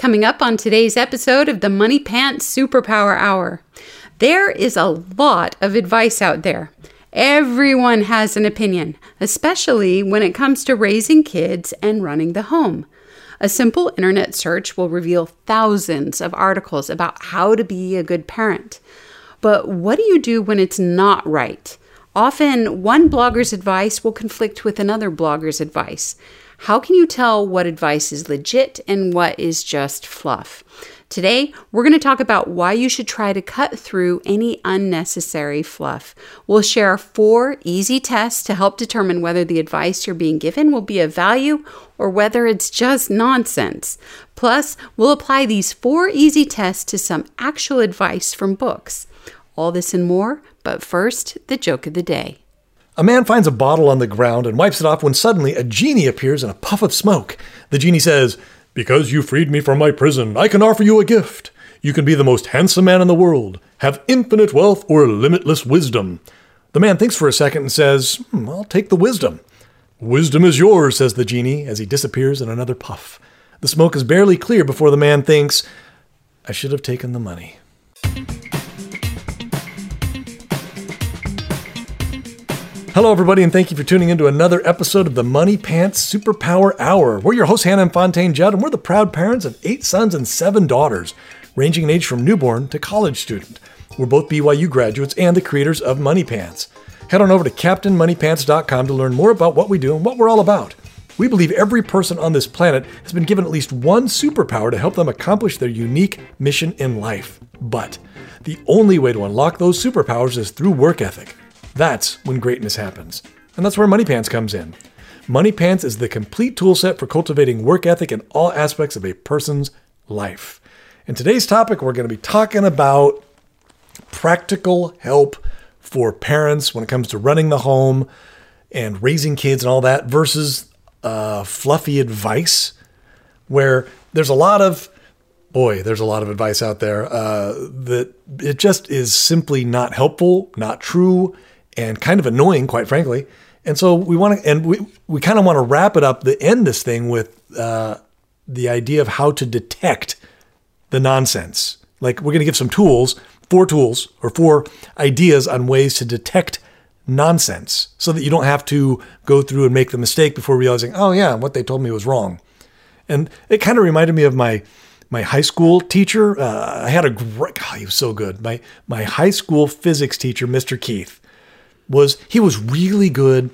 Coming up on today's episode of the Money Pants Superpower Hour, there is a lot of advice out there. Everyone has an opinion, especially when it comes to raising kids and running the home. A simple internet search will reveal thousands of articles about how to be a good parent. But what do you do when it's not right? Often, one blogger's advice will conflict with another blogger's advice. How can you tell what advice is legit and what is just fluff? Today, we're going to talk about why you should try to cut through any unnecessary fluff. We'll share 4 easy tests to help determine whether the advice you're being given will be of value or whether it's just nonsense. Plus, we'll apply these 4 easy tests to some actual advice from books. All this and more, but first, the joke of the day. A man finds a bottle on the ground and wipes it off when suddenly a genie appears in a puff of smoke. The genie says, "Because you freed me from my prison, I can offer you a gift. You can be the most handsome man in the world, have infinite wealth or limitless wisdom." The man thinks for a second and says, "I'll take the wisdom." "Wisdom is yours," says the genie as he disappears in another puff. The smoke is barely clear before the man thinks, "I should have taken the money." Hello, everybody, and thank you for tuning in to another episode of the Money Pants Superpower Hour. We're your hosts, Hannah and Fontaine Judd, and we're the proud parents of 8 sons and 7 daughters, ranging in age from newborn to college student. We're both BYU graduates and the creators of Money Pants. Head on over to CaptainMoneyPants.com to learn more about what we do and what we're all about. We believe every person on this planet has been given at least one superpower to help them accomplish their unique mission in life. But the only way to unlock those superpowers is through work ethic. That's when greatness happens. And that's where Money Pants comes in. Money Pants is the complete tool set for cultivating work ethic in all aspects of a person's life. In today's topic, we're going to be talking about practical help for parents when it comes to running the home and raising kids and all that versus fluffy advice, where there's a lot of advice out there that it just is simply not helpful, not true, and kind of annoying, quite frankly. And so we kind of want to wrap it up, end this thing with the idea of how to detect the nonsense. Like, we're going to give some tools or 4 ideas on ways to detect nonsense so that you don't have to go through and make the mistake before realizing, oh yeah, what they told me was wrong. And it kind of reminded me of my high school teacher. I had a great, he was so good. My high school physics teacher, Mr. Keith, was really good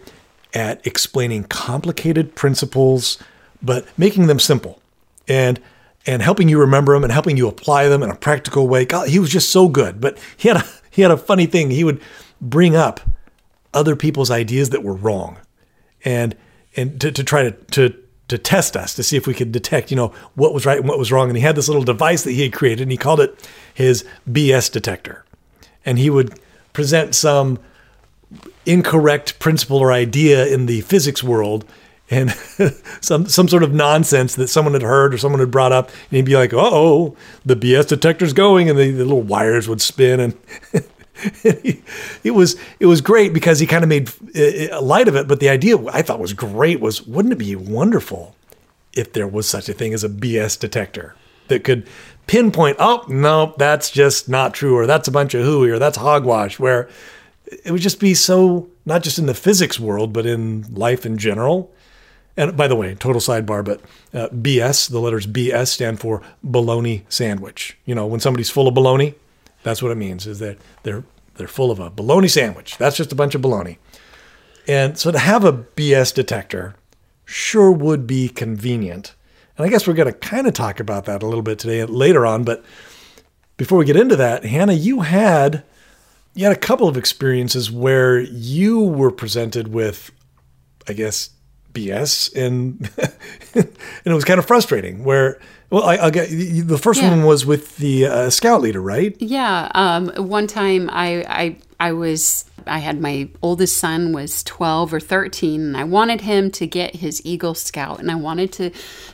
at explaining complicated principles, but making them simple and helping you remember them and helping you apply them in a practical way. God, he was just so good. But he had a funny thing. He would bring up other people's ideas that were wrong and to try to test us, to see if we could detect, what was right and what was wrong. And he had this little device that he had created, and he called it his BS detector. And he would present some incorrect principle or idea in the physics world and some sort of nonsense that someone had heard or someone had brought up. And he'd be like, "Uh-oh, the BS detector's going." And the little wires would spin. And it was great because he kind of made light of it, but the idea I thought was great was, wouldn't it be wonderful if there was such a thing as a BS detector that could pinpoint, oh, no, that's just not true, or that's a bunch of hooey, or that's hogwash, where it would just be so, not just in the physics world, but in life in general. And by the way, total sidebar, but BS, the letters BS stand for bologna sandwich. When somebody's full of bologna, that's what it means, is that they're full of a bologna sandwich. That's just a bunch of bologna. And so to have a BS detector sure would be convenient. And I guess we're going to kind of talk about that a little bit today later on. But before we get into that, Hannah, you had a couple of experiences where you were presented with, I guess, BS, and it was kind of frustrating. The first one was with the scout leader, right? Yeah. One time, I had my oldest son was 12 or 13, and I wanted him to get his Eagle Scout, and I wanted to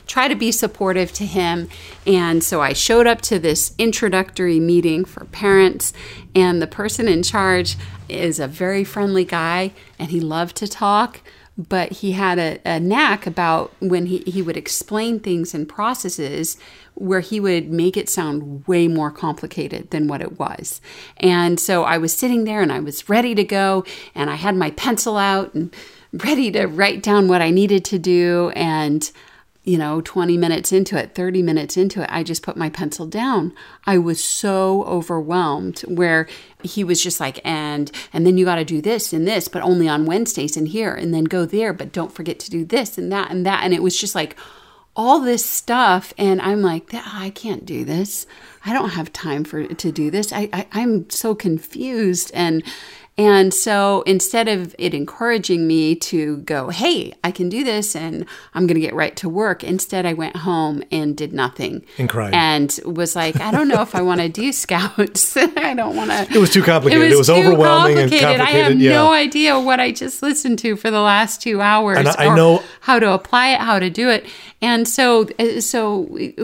try to be supportive to him. And so I showed up to this introductory meeting for parents, and the person in charge is a very friendly guy, and he loved to talk. but he had a knack about when he would explain things and processes where he would make it sound way more complicated than what it was. And so I was sitting there and I was ready to go, and I had my pencil out and ready to write down what I needed to do. And, you know, 20 minutes into it, 30 minutes into it, I just put my pencil down. I was so overwhelmed, where he was just like, and then you got to do this and this, but only on Wednesdays and here, and then go there, but don't forget to do this and that and that. And it was just like all this stuff. And I'm like, I can't do this. I don't have time to do this. I'm so confused. And so instead of it encouraging me to go, hey, I can do this and I'm going to get right to work, instead I went home and did nothing. And cried. And was like, I don't know if I want to do Scouts. I don't want to. It was too complicated. It was overwhelming and complicated. I have no idea what I just listened to for the last 2 hours, and I know how to apply it, how to do it. And so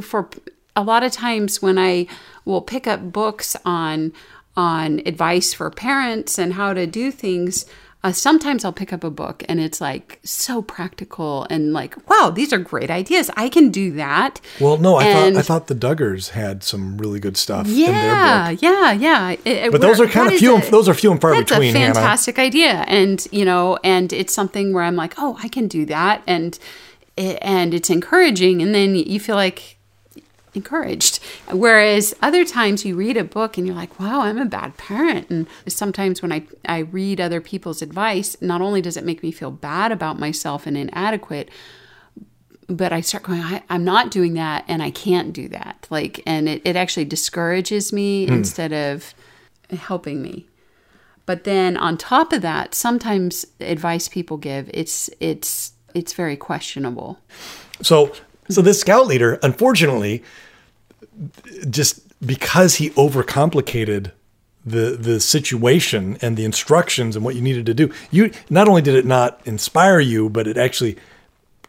for a lot of times when I will pick up books on advice for parents and how to do things, sometimes I'll pick up a book and it's like so practical and like, wow, these are great ideas. I can do that. Well, no, I thought the Duggars had some really good stuff in their book. Yeah. But those are kind of few and far between. That's a fantastic idea, and it's something where I'm like, oh, I can do that, and it's encouraging, and then you feel like encouraged. Whereas other times you read a book and you're like, wow, I'm a bad parent. And sometimes when I read other people's advice, not only does it make me feel bad about myself and inadequate, but I start going, I'm not doing that and I can't do that. Like, and it actually discourages me instead of helping me. But then on top of that, sometimes advice people give, it's very questionable. So this scout leader, unfortunately, just because he overcomplicated the situation and the instructions and what you needed to do, you not only did it not inspire you, but it actually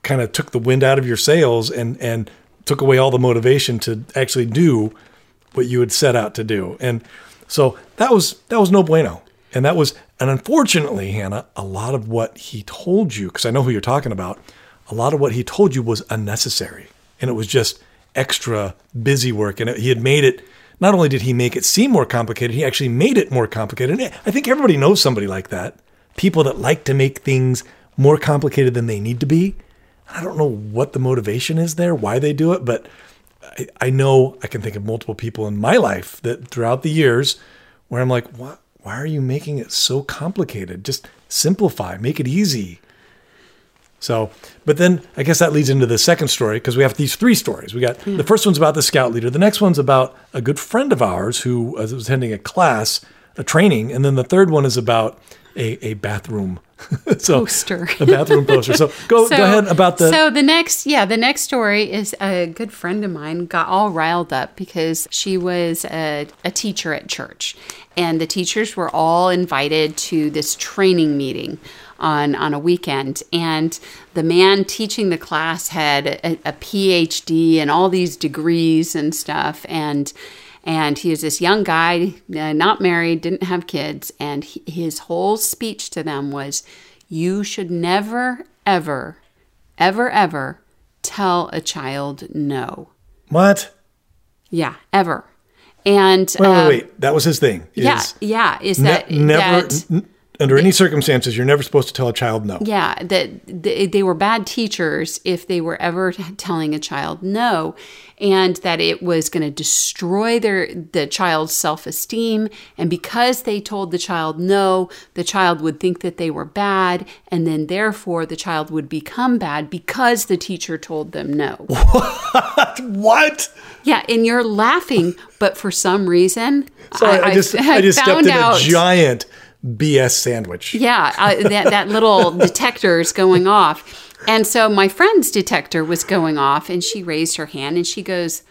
kind of took the wind out of your sails and took away all the motivation to actually do what you had set out to do. And so that was no bueno. And unfortunately, Hannah, a lot of what he told you, because I know who you're talking about, a lot of what he told you was unnecessary, and it was just extra busy work. And he had made it, not only did he make it seem more complicated, he actually made it more complicated. And I think everybody knows somebody like that. People that like to make things more complicated than they need to be. I don't know what the motivation is there, why they do it, but I know I can think of multiple people in my life that throughout the years where I'm like, why are you making it so complicated? Just simplify, make it easy. So, but then I guess that leads into the second story, because we have these three stories. We got the first one's about the scout leader. The next one's about a good friend of ours who was attending a class, a training. And then the third one is about a bathroom poster. A bathroom poster. So go ahead about the... So the next story is a good friend of mine got all riled up because she was a teacher at church. And the teachers were all invited to this training meeting on a weekend, and the man teaching the class had a PhD and all these degrees and stuff, and he was this young guy, not married, didn't have kids, and his whole speech to them was, you should never, ever, ever, ever tell a child no. What? Yeah, ever. And wait. That was his thing. Under any circumstances, you're never supposed to tell a child no. Yeah, that they were bad teachers if they were ever telling a child no, and that it was going to destroy the child's self-esteem. And because they told the child no, the child would think that they were bad, and then therefore the child would become bad because the teacher told them no. What? Yeah, and you're laughing, but for some reason, I just stepped in a giant BS sandwich. Yeah, that little detector's going off. And so my friend's detector was going off, and she raised her hand and she goes,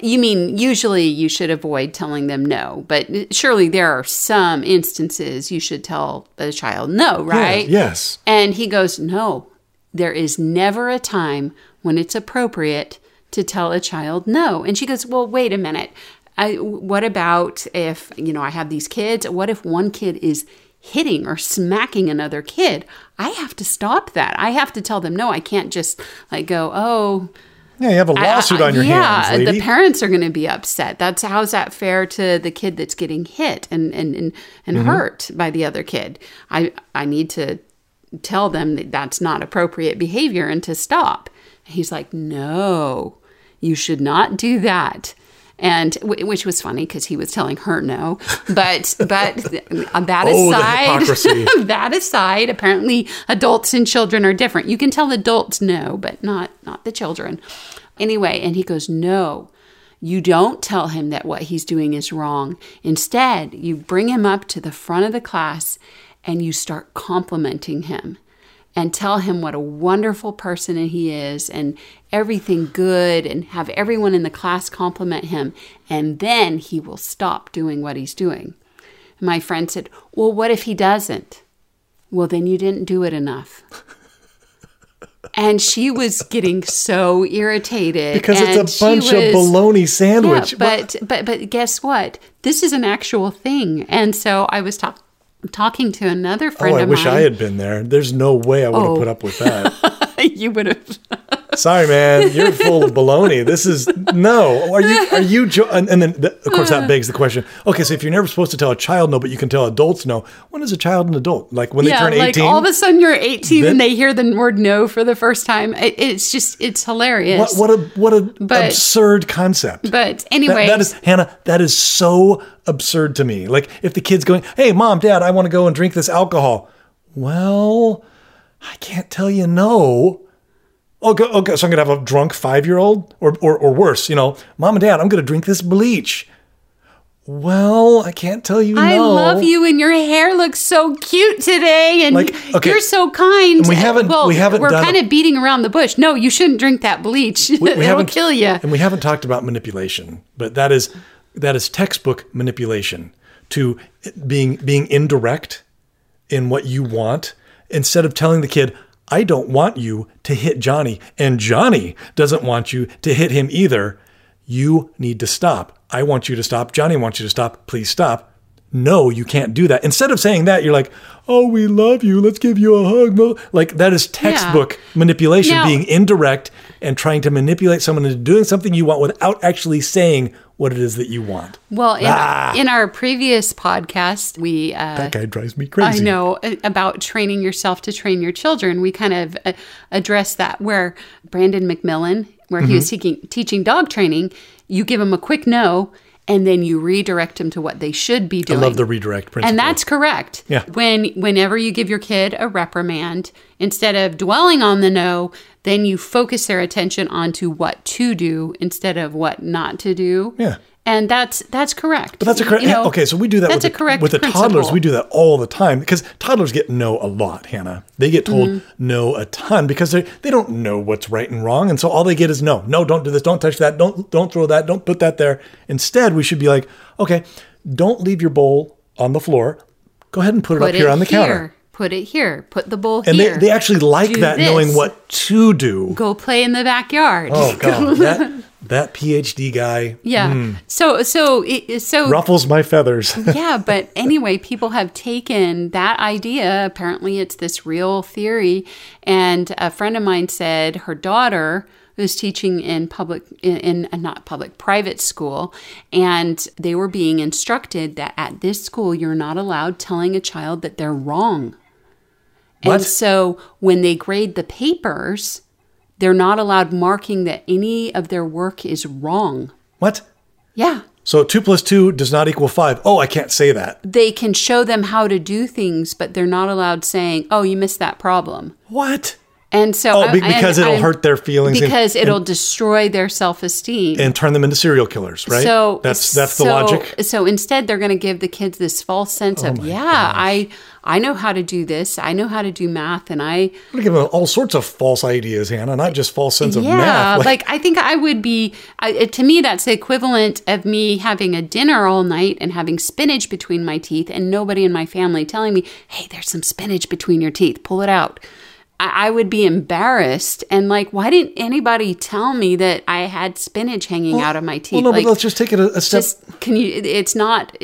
you mean usually you should avoid telling them no, but surely there are some instances you should tell the child no, right? Yeah, yes. And he goes, no, there is never a time when it's appropriate to tell a child no. And she goes, well, wait a minute. What about if, I have these kids? What if one kid is hitting or smacking another kid, I have to stop that. I have to tell them, no, I can't just like go, oh, yeah, you have a lawsuit on your hands, lady. The parents are going to be upset. That's how's that fair to the kid that's getting hit and mm-hmm. hurt by the other kid? I need to tell them that that's not appropriate behavior and to stop. He's like, no, you should not do that. And which was funny because he was telling her no, but that aside, apparently adults and children are different. You can tell adults no, but not the children. Anyway, and he goes, no, you don't tell him that what he's doing is wrong. Instead, you bring him up to the front of the class and you start complimenting him and tell him what a wonderful person he is and everything good, and have everyone in the class compliment him, and then he will stop doing what he's doing. And my friend said, well, what if he doesn't? Well, then you didn't do it enough. And she was getting so irritated. Because it's a bunch of bologna sandwich. Yeah, but guess what? This is an actual thing. And so I was talking to another friend of mine. Oh, I wish I had been there. There's no way I would have put up with that. You would have. Sorry, man. You're full of baloney. This is no. Are you? And then, of course, that begs the question. Okay, so if you're never supposed to tell a child no, but you can tell adults no. When is a child an adult? Like when they turn 18. Like all of a sudden you're 18 and they hear the word no for the first time. It's hilarious. What an absurd concept. But anyway, that is Hannah. That is so absurd to me. Like if the kid's going, hey, mom, dad, I want to go and drink this alcohol. Well, I can't tell you no. Okay, so I'm going to have a drunk 5-year-old or worse, mom and dad, I'm going to drink this bleach. Well, I can't tell you I no. I love you and your hair looks so cute today and you're so kind. And we're kind of beating around the bush. No, you shouldn't drink that bleach. It'll kill you. And we haven't talked about manipulation, but that is textbook manipulation to being indirect in what you want instead of telling the kid, I don't want you to hit Johnny, and Johnny doesn't want you to hit him either. You need to stop. I want you to stop. Johnny wants you to stop. Please stop. No, you can't do that. Instead of saying that, you're like, oh, we love you. Let's give you a hug. Like that is textbook manipulation, being indirect and trying to manipulate someone into doing something you want without actually saying what it is that you want. Well, in our previous podcast, we... that guy drives me crazy. I know, about training yourself to train your children. We kind of addressed that where Brandon McMillan, where mm-hmm. he was teaching dog training, you give him a quick no, and then you redirect them to what they should be doing. I love the redirect principle. And that's correct. Yeah. Whenever you give your kid a reprimand, instead of dwelling on the no, then you focus their attention onto what to do instead of what not to do. Yeah. And that's correct. But that's a correct. Okay, so we do that with the toddlers. We do that all the time because toddlers get no a lot, Hannah. They get told mm-hmm. no a ton because they don't know what's right and wrong, and so all they get is no. No, don't do this. Don't touch that. Don't throw that. Don't put that there. Instead, we should be like, okay, don't leave your bowl on the floor. Go ahead and put it up here on the counter. Put it here. Put the bowl here. And they actually like that, knowing what to do. Go play in the backyard. Oh, God. That PhD guy. Yeah. So ruffles my feathers. Yeah. But anyway, people have taken that idea. Apparently, it's this real theory. And a friend of mine said her daughter was teaching in private school. And they were being instructed that at this school, you're not allowed telling a child that they're wrong. What? And so when they grade the papers, they're not allowed marking that any of their work is wrong. What? Yeah. So 2 + 2 does not equal 5. Oh, I can't say that. They can show them how to do things, but they're not allowed saying, oh, you missed that problem. What? And so it'll hurt their feelings. Because it'll destroy their self-esteem. And turn them into serial killers, right? So that's the logic. So instead, they're going to give the kids this false sense of, gosh. I know how to do this. I know how to do math. And I'm going to give them all sorts of false ideas, Hannah, not just false sense of math. Yeah, like I think I would be, to me, that's the equivalent of me having a dinner all night and having spinach between my teeth and nobody in my family telling me, hey, there's some spinach between your teeth. Pull it out. I would be embarrassed and like, why didn't anybody tell me that I had spinach hanging out of my teeth? Well, no, but let's just take it a step. It's not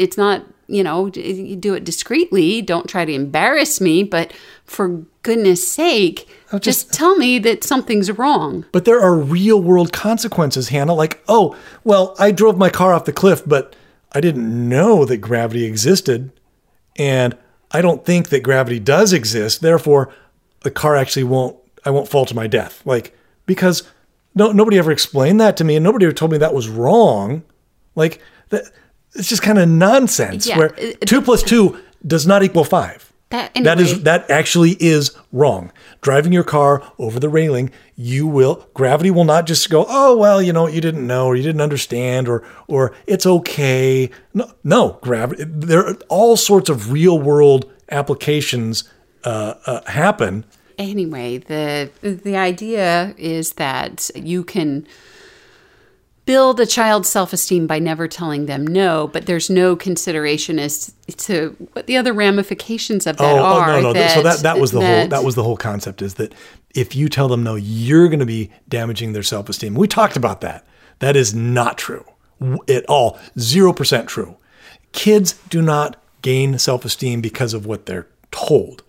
you know, you do it discreetly. Don't try to embarrass me, but for goodness sake, just tell me that something's wrong. But there are real world consequences, Hannah. Like, oh, well, I drove my car off the cliff, but I didn't know that gravity existed. And I don't think that gravity does exist. Therefore, the car actually I won't fall to my death. Like, because nobody ever explained that to me, and nobody ever told me that was wrong. Like, that, it's just kind of nonsense, yeah, where 2 plus 2 does not equal 5. That actually is wrong. Driving your car over the railing, gravity will not just go, oh, well, you know, you didn't know, or you didn't understand, or it's okay. No, gravity. There are all sorts of real world applications happen. Anyway, the idea is that you can build a child's self-esteem by never telling them no, but there's no consideration as to what the other ramifications of that are. Oh, no. That was the whole concept, is that if you tell them no, you're going to be damaging their self-esteem. We talked about that. That is not true at all. 0% true. Kids do not gain self-esteem because of what they're told.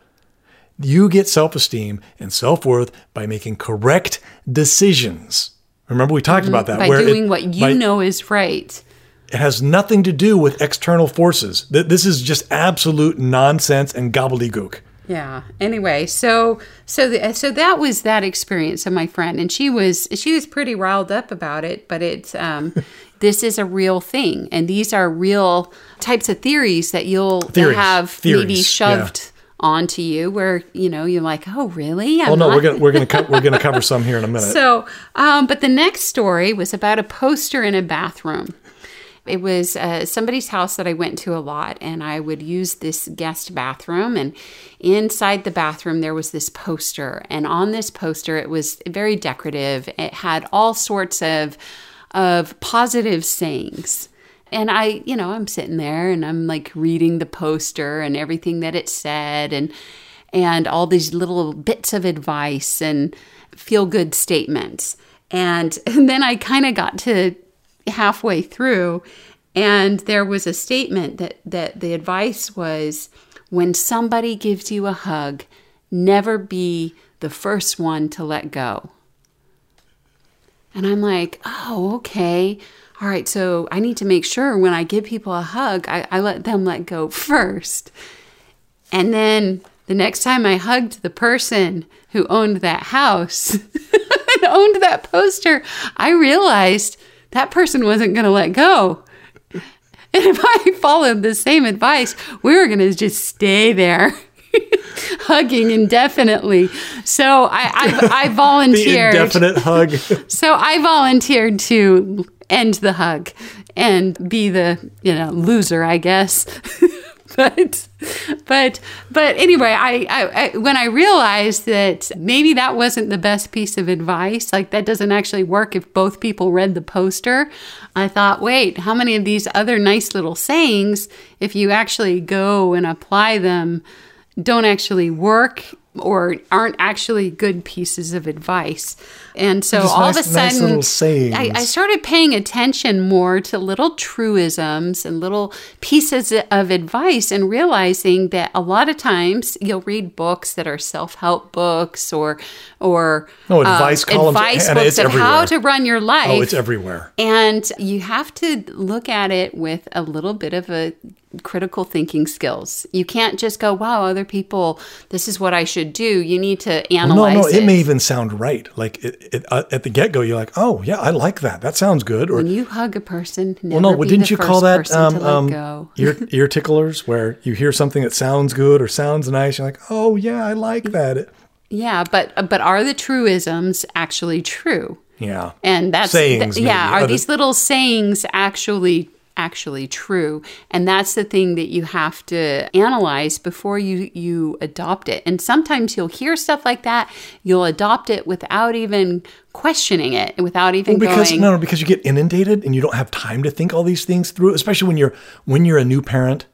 You get self-esteem and self-worth by making correct decisions. Remember, we talked about that. By doing what you know is right. It has nothing to do with external forces. This is just absolute nonsense and gobbledygook. Yeah. Anyway, so that was that experience of my friend, and she was pretty riled up about it. But it's this is a real thing, and these are real types of theories that you'll have maybe shoved. Yeah. Onto you, where you know you're like, oh really? We're gonna cover some here in a minute. So, but the next story was about a poster in a bathroom. It was somebody's house that I went to a lot, and I would use this guest bathroom. And inside the bathroom, there was this poster, and on this poster, it was very decorative. It had all sorts of positive sayings. And I, you know, I'm sitting there and I'm like reading the poster and everything that it said and all these little bits of advice and feel-good statements. And then I kind of got to halfway through, and there was a statement that the advice was, when somebody gives you a hug, never be the first one to let go. And I'm like, oh, okay. All right, so I need to make sure when I give people a hug, I let them let go first. And then the next time I hugged the person who owned that house and owned that poster, I realized that person wasn't going to let go. And if I followed the same advice, we were going to just stay there. Hugging indefinitely. So I volunteered. The indefinite hug. So I volunteered to end the hug and be the, you know, loser, I guess. But anyway, I when I realized that maybe that wasn't the best piece of advice, like that doesn't actually work if both people read the poster, I thought, wait, how many of these other nice little sayings, if you actually go and apply them, don't actually work or aren't actually good pieces of advice. And so all of a sudden, I started paying attention more to little truisms and little pieces of advice, and realizing that a lot of times you'll read books that are self-help books or advice columns, advice books of how to run your life. Oh, it's everywhere. And you have to look at it with a little bit of a critical thinking skills. You can't just go, wow, other people, this is what I should do. You need to analyze it. It may even sound right. Like it, at the get-go, you're like, oh, yeah, I like that. That sounds good. Or when you hug a person, didn't you call that ear ticklers, where you hear something that sounds good or sounds nice, you're like, oh, yeah, I like that. Yeah, but are the truisms actually true? Yeah. And that's sayings. Are these little sayings actually true? And that's the thing that you have to analyze before you adopt it. And sometimes you'll hear stuff like that, you'll adopt it without even questioning it, without even because you get inundated and you don't have time to think all these things through, especially when you're a new parent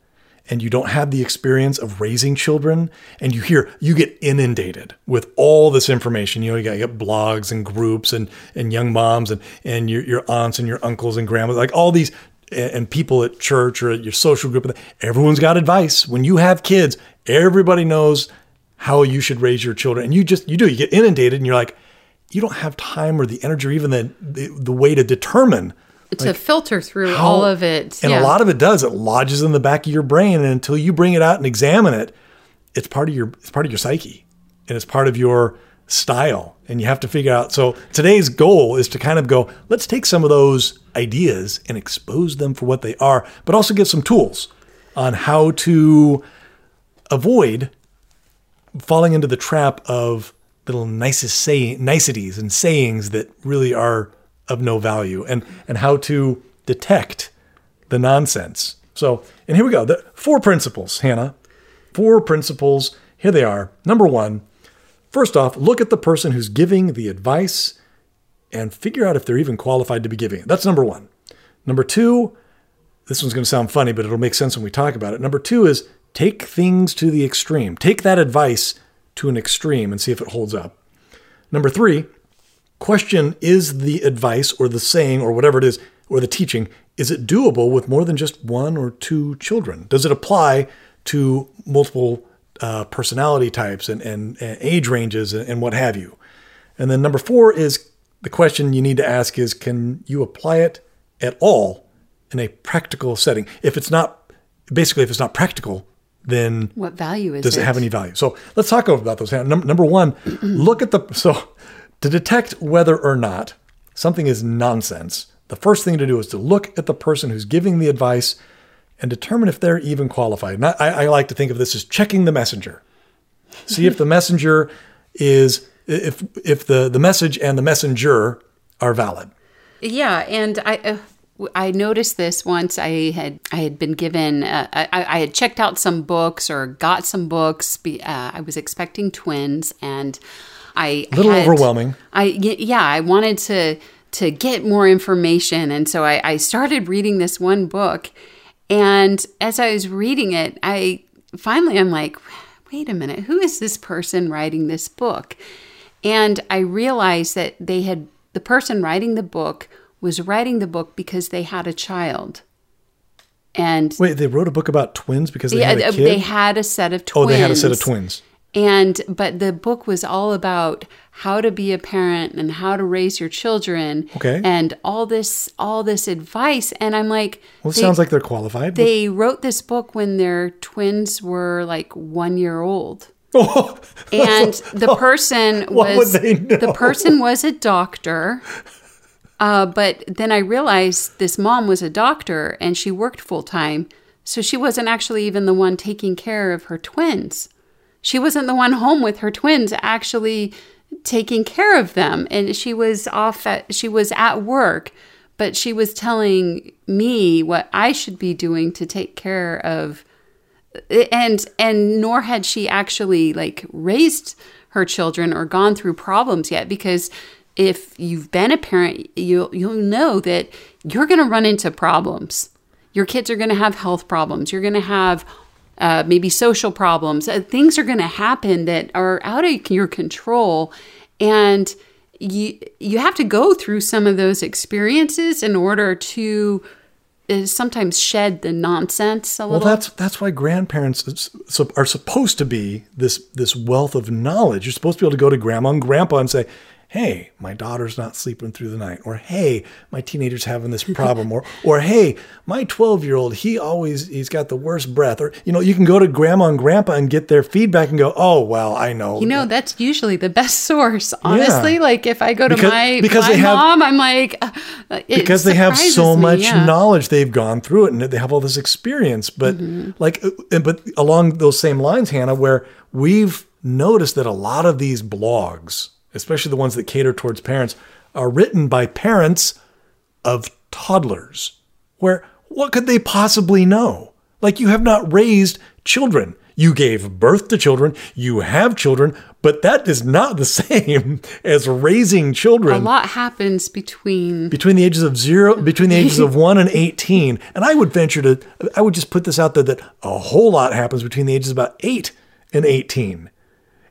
and you don't have the experience of raising children, and you get inundated with all this information. You know, you got blogs and groups and young moms and your aunts and your uncles and grandmas, like all these and people at church or at your social group, everyone's got advice. When you have kids, everybody knows how you should raise your children. And you get inundated and you're like, you don't have time or the energy or even the way to determine. To filter through all of it. And a lot of it does. It lodges in the back of your brain. And until you bring it out and examine it, it's part of your psyche. And it's part of your style. And you have to figure out. So today's goal is to kind of go, let's take some of those ideas and expose them for what they are, but also give some tools on how to avoid falling into the trap of little niceties and sayings that really are of no value, and how to detect the nonsense. So, and here we go. The 4 principles, Hannah. 4 principles. Here they are. Number 1, first off, look at the person who's giving the advice and figure out if they're even qualified to be giving it. That's number 1. Number 2, this one's going to sound funny, but it'll make sense when we talk about it. Number 2 is take things to the extreme. Take that advice to an extreme and see if it holds up. Number 3, question, is the advice or the saying or whatever it is, or the teaching, is it doable with more than just 1 or 2 children? Does it apply to multiple personality types and age ranges and what have you? And then number 4 is the question you need to ask is, can you apply it at all in a practical setting? If it's not practical, then what value is it? Does it have any value? So let's talk about those. Number 1, look at to detect whether or not something is nonsense, the first thing to do is to look at the person who's giving the advice and determine if they're even qualified. Now, I like to think of this as checking the messenger. See if the messenger if the message and the messenger are valid. Yeah, and I noticed this once. I had been given, I had checked out some books or got some books. I was expecting twins and overwhelming. I wanted to get more information. And so I started reading this one book. And as I was reading it, I'm like, wait a minute, who is this person writing this book? And I realized that the person writing the book was writing the book because they had a child. And wait, they wrote a book about twins because they had a kid? They had a set of twins. Oh, they had a set of twins. But the book was all about how to be a parent and how to raise your children, and all this advice. And I'm like, well, sounds like they're qualified. They wrote this book when their twins were like 1 year old, and the person was a doctor. But then I realized this mom was a doctor and she worked full time, so she wasn't actually even the one taking care of her twins. She wasn't the one home with her twins actually taking care of them. And she was she was at work, but she was telling me what I should be doing to take care of. And nor had she actually raised her children or gone through problems yet, because if you've been a parent, you'll know that you're going to run into problems. Your kids are going to have health problems. You're going to have maybe social problems. Things are going to happen that are out of your control. And you have to go through some of those experiences in order to sometimes shed the nonsense a little. Well, that's why grandparents are supposed to be this wealth of knowledge. You're supposed to be able to go to grandma and grandpa and say, hey, my daughter's not sleeping through the night, or hey, my teenager's having this problem, or hey, my 12-year-old, he's got the worst breath, or you can go to grandma and grandpa and get their feedback and go, oh well, I know. That's usually the best source, honestly. Yeah. If I go to my mom, I'm like, because they have so much knowledge, they've gone through it and they have all this experience. But but along those same lines, Hannah, where we've noticed that a lot of these blogs, especially the ones that cater towards parents, are written by parents of toddlers. Where, what could they possibly know? You have not raised children. You gave birth to children. You have children, but that is not the same as raising children. A lot happens between the ages of 1 and 18. And I would just put this out there that a whole lot happens between the ages of about 8 and 18.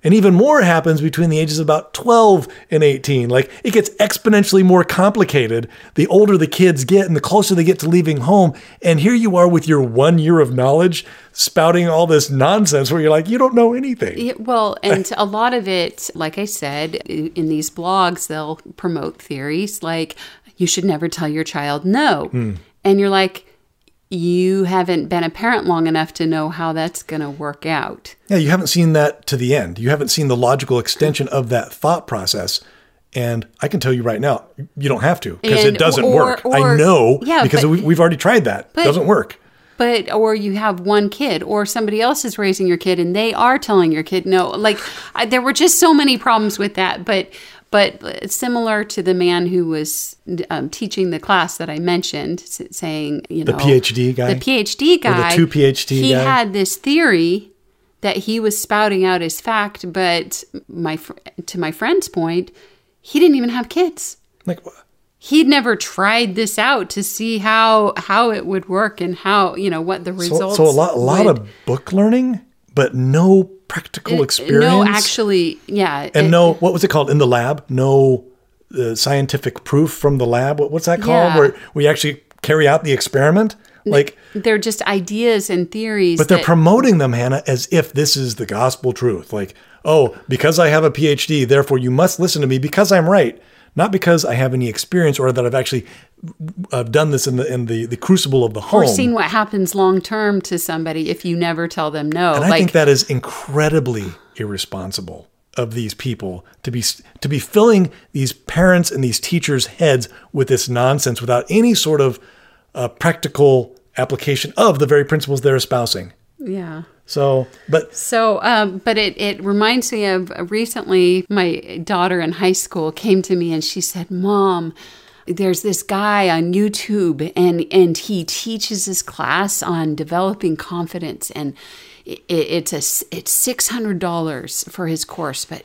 And even more happens between the ages of about 12 and 18. Like, it gets exponentially more complicated the older the kids get and the closer they get to leaving home. And here you are with your 1 year of knowledge spouting all this nonsense where you're like, you don't know anything. Yeah, well, and a lot of it, like I said, in these blogs, they'll promote theories like, you should never tell your child no. And you're like, you haven't been a parent long enough to know how that's going to work out. Yeah, you haven't seen that to the end. You haven't seen the logical extension of that thought process. And I can tell you right now, you don't have to, because it doesn't work. I know, because we've already tried that. It doesn't work. But, or you have one kid, or somebody else is raising your kid and they are telling your kid no. Like, there were just so many problems with that. But similar to the man who was teaching the class that I mentioned, saying, you know, the PhD guy, or the two PhD guy, he had this theory that he was spouting out as fact. But to my friend's point, he didn't even have kids. Like, what? He'd never tried this out to see how it would work and how, you know, what the results. So a lot of book learning, but no practical experience. No, actually, yeah. And no, what was it called? In the lab? No scientific proof from the lab. What's that called? Yeah. Where we actually carry out the experiment? Like, they're just ideas and theories. But they're promoting them, Hannah, as if this is the gospel truth. Like, oh, because I have a PhD, therefore you must listen to me because I'm right. Not because I have any experience or that I've actually done this in the crucible of the home. Or seen what happens long term to somebody if you never tell them no. And I think that is incredibly irresponsible of these people to be filling these parents and these teachers' heads with this nonsense without any sort of practical application of the very principles they're espousing. Yeah. So it reminds me of recently my daughter in high school came to me and she said, Mom, there's this guy on YouTube and he teaches this class on developing confidence and it's $600 for his course, but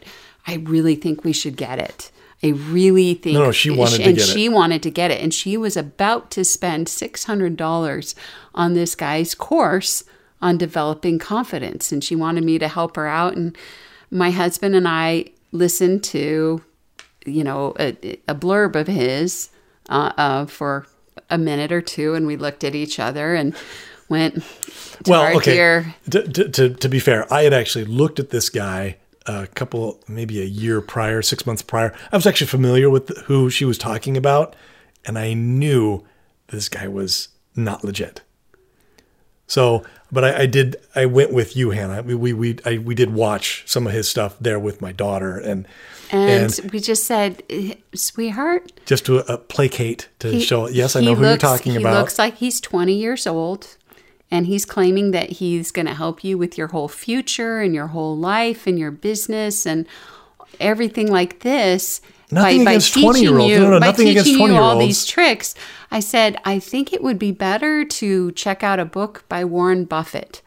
I really think we should get it. I really think... No, she wanted to get it. And she wanted to get it. And she was about to spend $600 on this guy's course on developing confidence. And she wanted me to help her out. And my husband and I listened to, you know, a blurb of his for a minute or two. And we looked at each other and went, well, okay. To be fair, I had actually looked at this guy maybe 6 months prior. I was actually familiar with who she was talking about. And I knew this guy was not legit. So, but I went with you, Hannah. We did watch some of his stuff there with my daughter. And we just said, sweetheart. Just to placate, show, yes, I know who you're talking about. He looks like he's 20 years old. And he's claiming that he's going to help you with your whole future and your whole life and your business and everything like this. Nothing against 20-year-olds. By teaching you all these tricks, I said, I think it would be better to check out a book by Warren Buffett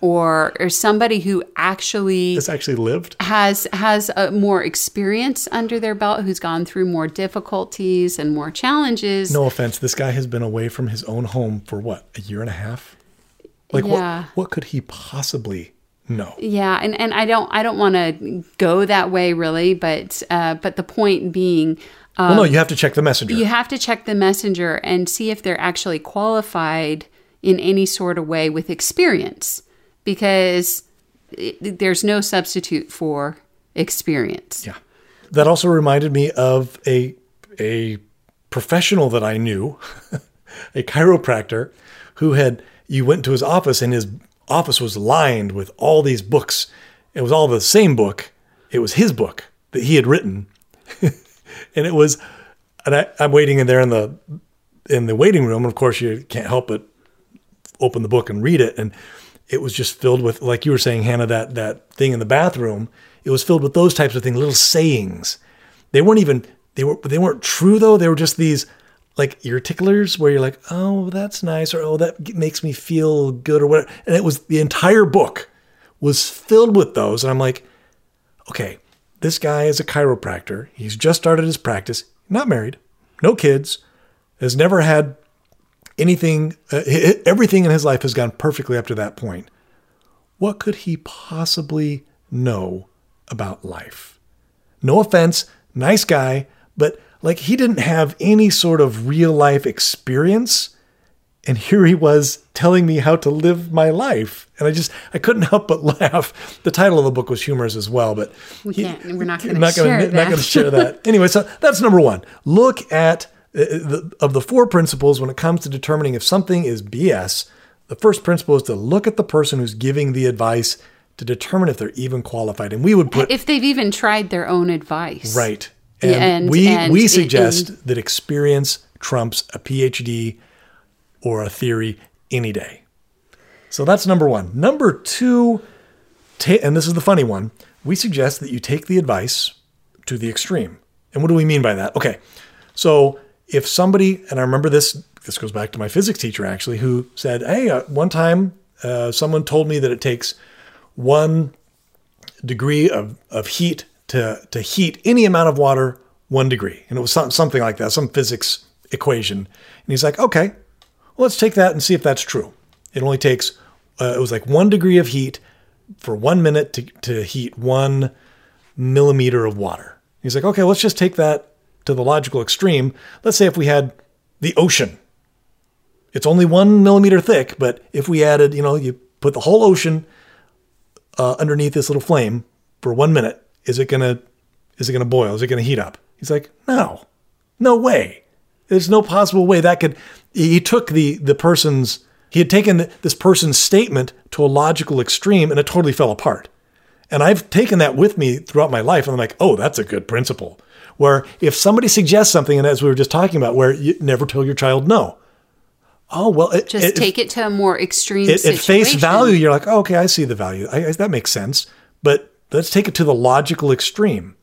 or somebody who has actually lived, has a more experience under their belt, who's gone through more difficulties and more challenges. No offense. This guy has been away from his own home for what, a year and a half? Like, yeah. What could he possibly know? Yeah, and I don't want to go that way really, but the point being, well, no, you have to check the messenger. You have to check the messenger and see if they're actually qualified in any sort of way with experience, because there's no substitute for experience. Yeah, that also reminded me of a professional that I knew, a chiropractor, who had. You went to his office, and his office was lined with all these books. It was all the same book. It was his book that he had written, and it was. And I'm waiting in there in the waiting room. And of course, you can't help but open the book and read it. And it was just filled with, like you were saying, Hannah, that thing in the bathroom. It was filled with those types of things, little sayings. They weren't true though. They were just these. Like ear ticklers where you're like, oh, that's nice. Or, oh, that makes me feel good or whatever. And it was the entire book was filled with those. And I'm like, okay, this guy is a chiropractor. He's just started his practice, not married, no kids, has never had anything. Everything in his life has gone perfectly up to that point. What could he possibly know about life. No offense, nice guy, but like he didn't have any sort of real life experience. And here he was telling me how to live my life. And I couldn't help but laugh. The title of the book was humorous as well, but we're not going to share that. Anyway, so that's number one. Look at the four principles when it comes to determining if something is BS. The first principle is to look at the person who's giving the advice to determine if they're even qualified. And we would put... if they've even tried their own advice. Right. And we suggest that experience trumps a PhD or a theory any day. So that's number one. Number two, and this is the funny one, we suggest that you take the advice to the extreme. And what do we mean by that? Okay, so if somebody, and I remember this goes back to my physics teacher actually, who said, hey, one time someone told me that it takes 1 degree of heat to heat any amount of water 1 degree. And it was something like that, some physics equation. And he's like, okay, well, let's take that and see if that's true. It only takes, it was like 1 degree of heat for 1 minute to heat 1 millimeter of water. He's like, okay, let's just take that to the logical extreme. Let's say if we had the ocean, it's only 1 millimeter thick, but if we added, you put the whole ocean underneath this little flame for 1 minute, is it gonna boil? Is it gonna heat up? He's like, no way. There's no possible way that could. He took this person's statement to a logical extreme, and it totally fell apart. And I've taken that with me throughout my life. And I'm like, oh, that's a good principle. Where if somebody suggests something, and as we were just talking about, where you never tell your child no. Oh, well, take it to a more extreme situation. At face value, you're like, oh, okay, I see the value. That makes sense. But let's take it to the logical extreme.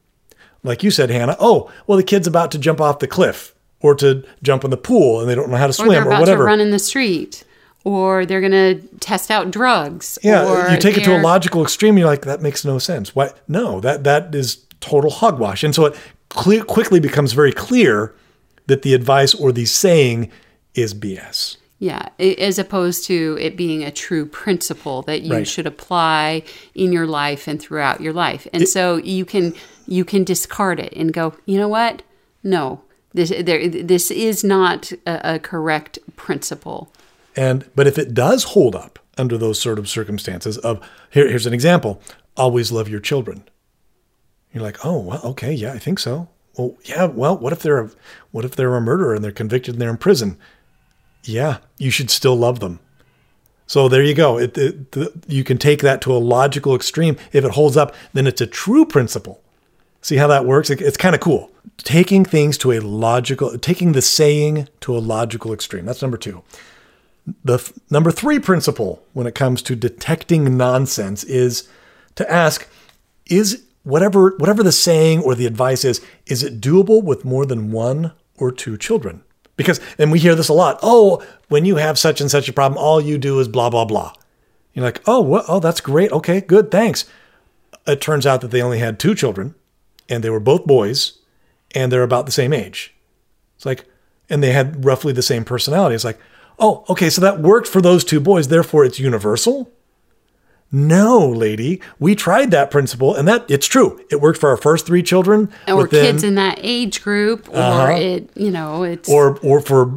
Like you said, Hannah, oh, well, the kid's about to jump off the cliff or to jump in the pool and they don't know how to swim or whatever. Or they're about to run in the street or they're going to test out drugs. Yeah, you take it to a logical extreme and you're like, that makes no sense. Why? No, that is total hogwash. And so it quickly becomes very clear that the advice or the saying is BS. Yeah, as opposed to it being a true principle that you should apply in your life and throughout your life. And so you can discard it and go, you know what? No, this is not a correct principle. But if it does hold up under those sort of circumstances of, here's an example, always love your children. You're like, oh, well, okay, yeah, I think so. Well, yeah, well, what if they're a murderer and they're convicted and they're in prison? Yeah, you should still love them. So there you go. You can take that to a logical extreme. If it holds up, then it's a true principle. See how that works? It's kind of cool. Taking the saying to a logical extreme. That's number two. The number three principle when it comes to detecting nonsense is to ask, is whatever the saying or the advice is it doable with more than 1 or 2 children? Because, and we hear this a lot, oh, when you have such and such a problem, all you do is blah, blah, blah. You're like, oh, well, oh, that's great. Okay, good, thanks. It turns out that they only had 2 children, and they were both boys, and they're about the same age. It's like, and they had roughly the same personality. It's like, oh, okay, so that worked for those 2 boys, therefore it's universal? No, lady, we tried that principle, and that it's true. It worked for our first 3 children, or kids in that age group, or it's for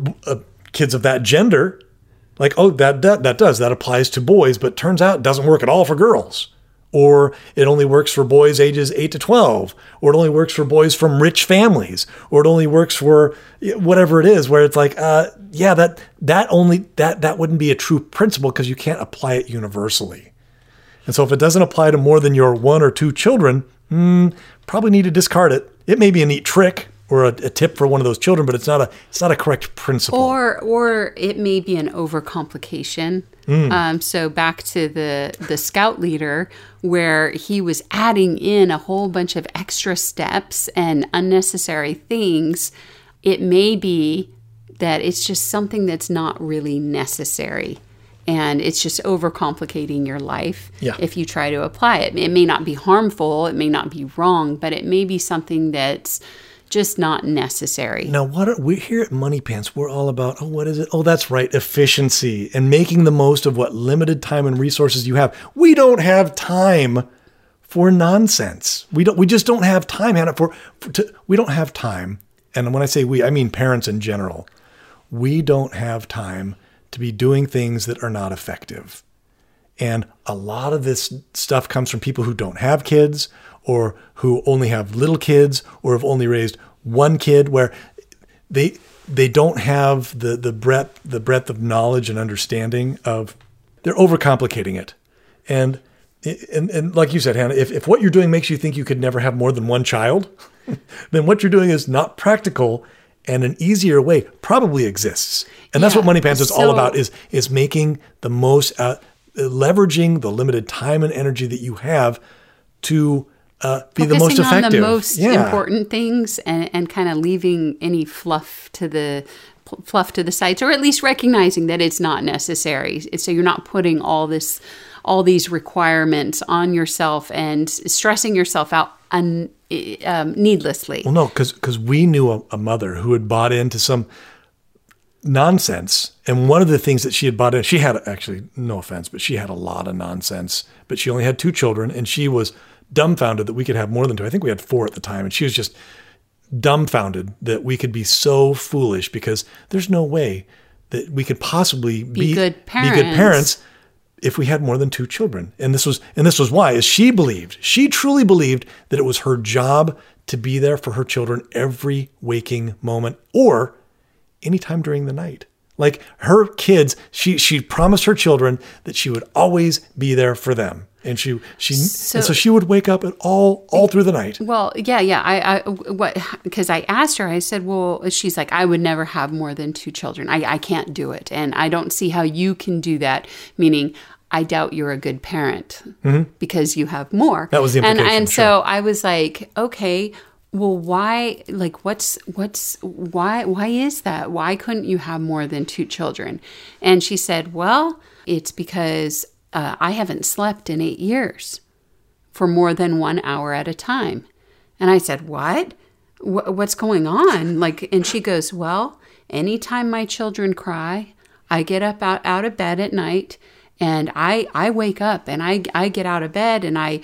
kids of that gender. Like, oh, that applies to boys, but turns out it doesn't work at all for girls, or it only works for boys ages 8 to 12, or it only works for boys from rich families, or it only works for whatever it is. Where it's like, yeah, that wouldn't be a true principle because you can't apply it universally. And so if it doesn't apply to more than your 1 or 2 children, probably need to discard it. It may be a neat trick or a tip for one of those children, but it's not a correct principle. Or it may be an overcomplication. So back to the scout leader where he was adding in a whole bunch of extra steps and unnecessary things. It may be that it's just something that's not really necessary. And it's just overcomplicating your life if you try to apply it. It may not be harmful, it may not be wrong, but it may be something that's just not necessary. Now, we here at Money Pants, we're all about, oh, what is it? Oh, that's right, efficiency and making the most of what limited time and resources you have. We don't have time for nonsense. We just don't have time, Hannah. We don't have time. And when I say we, I mean parents in general. We don't have time to be doing things that are not effective. And a lot of this stuff comes from people who don't have kids or who only have little kids or have only raised one kid, where they don't have the breadth of knowledge and understanding of, they're overcomplicating it. And like you said, Hannah, if what you're doing makes you think you could never have more than one child, then what you're doing is not practical, and an easier way probably exists. And that's what Money Pants is all about, is making the most, leveraging the limited time and energy that you have to be the most effective. Focusing on the most important things, and kind of leaving any fluff to the sides, or at least recognizing that it's not necessary. So you're not putting all these requirements on yourself and stressing yourself out needlessly. Well, no, because we knew a mother who had bought into some nonsense. And one of the things that she had bought in, she had, actually, no offense, but she had a lot of nonsense, but she only had 2 children, and she was dumbfounded that we could have more than 2. I think we had 4 at the time. And she was just dumbfounded that we could be so foolish, because there's no way that we could possibly be good parents if we had more than 2 children. And this was why, is she truly believed that it was her job to be there for her children every waking moment or any time during the night. Like, her kids, she promised her children that she would always be there for them. And so she would wake up at all through the night. Well, yeah. Because I asked her, I said, well, she's like, I would never have more than 2 children. I can't do it. And I don't see how you can do that. Meaning, I doubt you're a good parent because you have more. That was the implication. And so I was like, okay, well, why? Like, why is that? Why couldn't you have more than 2 children? And she said, well, it's because I haven't slept in 8 years for more than 1 hour at a time. And I said, what? What's going on? Like, and she goes, well, anytime my children cry, I get up out of bed at night. And I wake up and I get out of bed and I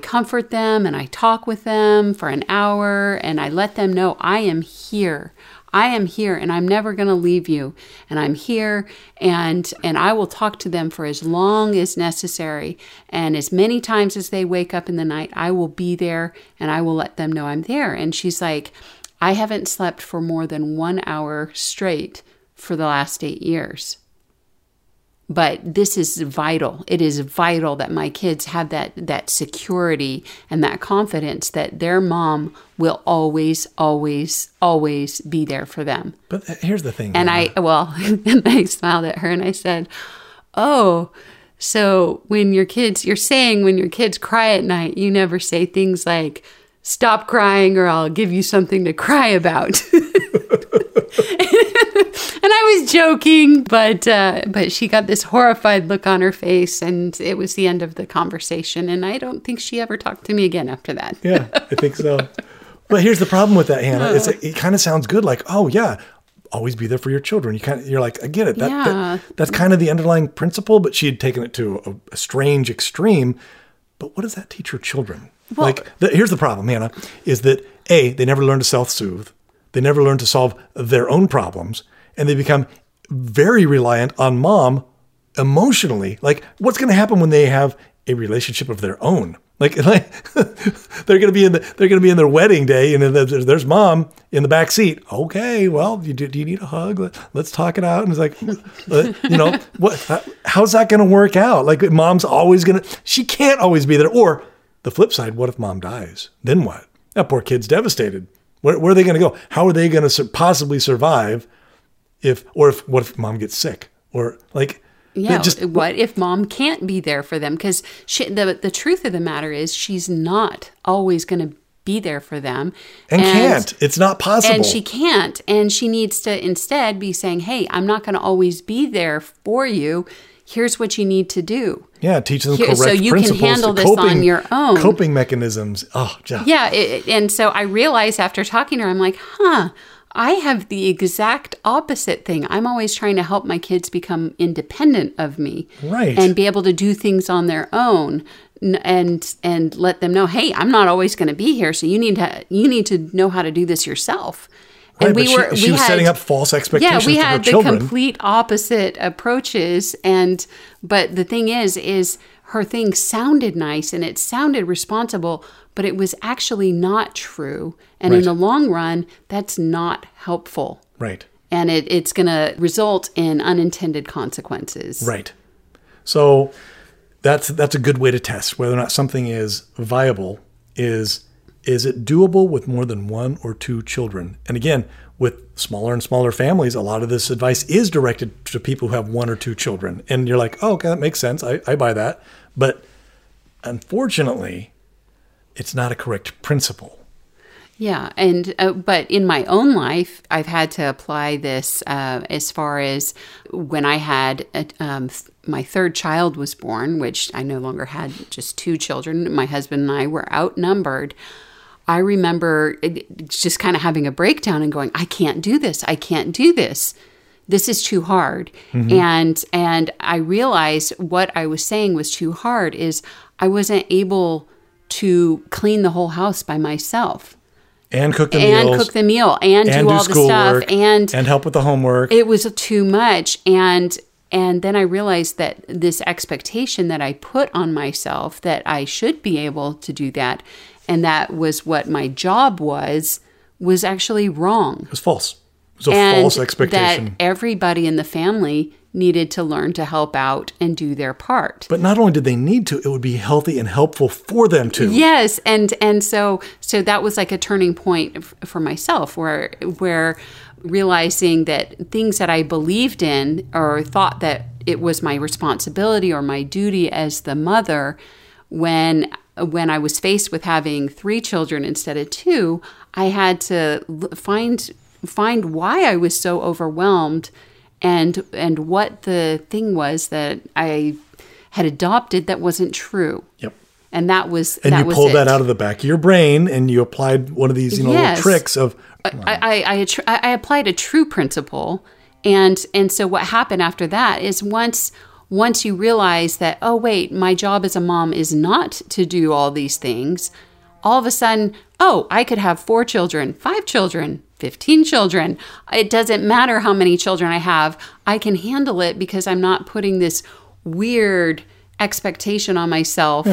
comfort them and I talk with them for an hour and I let them know I am here. I am here and I'm never going to leave you. And I'm here and I will talk to them for as long as necessary. And as many times as they wake up in the night, I will be there and I will let them know I'm there. And she's like, I haven't slept for more than 1 hour straight for the last 8 years. But this is vital. It is vital that my kids have that security and that confidence that their mom will always, always, always be there for them. But here's the thing. And and I smiled at her and I said, oh, so when your kids cry at night, you never say things like, stop crying or I'll give you something to cry about. And I was joking, but she got this horrified look on her face, and it was the end of the conversation. And I don't think she ever talked to me again after that. Yeah, I think so. But here's the problem with that, Hannah. It kind of sounds good, like, oh yeah, always be there for your children. You're like, I get it. That's kind of the underlying principle. But she had taken it to a strange extreme. But what does that teach her children? Well, here's the problem, Hannah, is that A, they never learn to self-soothe. They never learn to solve their own problems, and they become very reliant on mom emotionally. Like, what's going to happen when they have a relationship of their own? Like they're going to be in their wedding day, and there's mom in the back seat. Okay, well, do you need a hug? Let's talk it out. And it's like, how's that going to work out? Like, mom's always she can't always be there. Or the flip side, what if mom dies? Then what? That poor kid's devastated. Where are they going to go? How are they going to possibly survive what if mom gets sick? Or what if mom can't be there for them? Because the truth of the matter is she's not always going to be there for them. And can't. It's not possible. And she can't. And she needs to instead be saying, hey, I'm not going to always be there for you. Here's what you need to do. Yeah, teach them correct principles. So you can handle this on your own. Coping mechanisms. Oh, yeah. Yeah, and so I realized after talking to her, I'm like, huh, I have the exact opposite thing. I'm always trying to help my kids become independent of me, right, and be able to do things on their own, and let them know, hey, I'm not always going to be here, so you need to know how to do this yourself. Right, and she was setting up false expectations for her children. Yeah, we had the complete opposite approaches, but the thing is her thing sounded nice and it sounded responsible, but it was actually not true. And right. In the long run, that's not helpful. Right. And it's going to result in unintended consequences. Right. So that's a good way to test whether or not something is viable. Is it doable with more than one or two children? And again, with smaller and smaller families, a lot of this advice is directed to people who have one or two children. And you're like, oh, okay, that makes sense. I buy that. But unfortunately, it's not a correct principle. Yeah. And but in my own life, I've had to apply this as far as when I had my third child was born, which I no longer had just two children. My husband and I were outnumbered. I remember just kind of having a breakdown and going, I can't do this. I can't do this. This is too hard. Mm-hmm. And I realized what I was saying was too hard is I wasn't able to clean the whole house by myself. And cook the meals. And cook the meal. And do all the stuff. Work, and help with the homework. It was too much. And then I realized that this expectation that I put on myself that I should be able to do that, and that was what my job was actually wrong. It was false. It was a false expectation. That everybody in the family needed to learn to help out and do their part. But not only did they need to, it would be healthy and helpful for them to. Yes, and so that was like a turning point for myself where realizing that things that I believed in or thought that it was my responsibility or my duty as the mother, when I was faced with having three children instead of two, I had to find why I was so overwhelmed and what the thing was that I had adopted that wasn't true. Yep. And that was it. And you pulled that out of the back of your brain and you applied one of these little tricks of... I applied a true principle. And so what happened after that is once you realize that, oh, wait, my job as a mom is not to do all these things, all of a sudden, oh, I could have 4 children, 5 children, 15 children. It doesn't matter how many children I have. I can handle it because I'm not putting this weird expectation on myself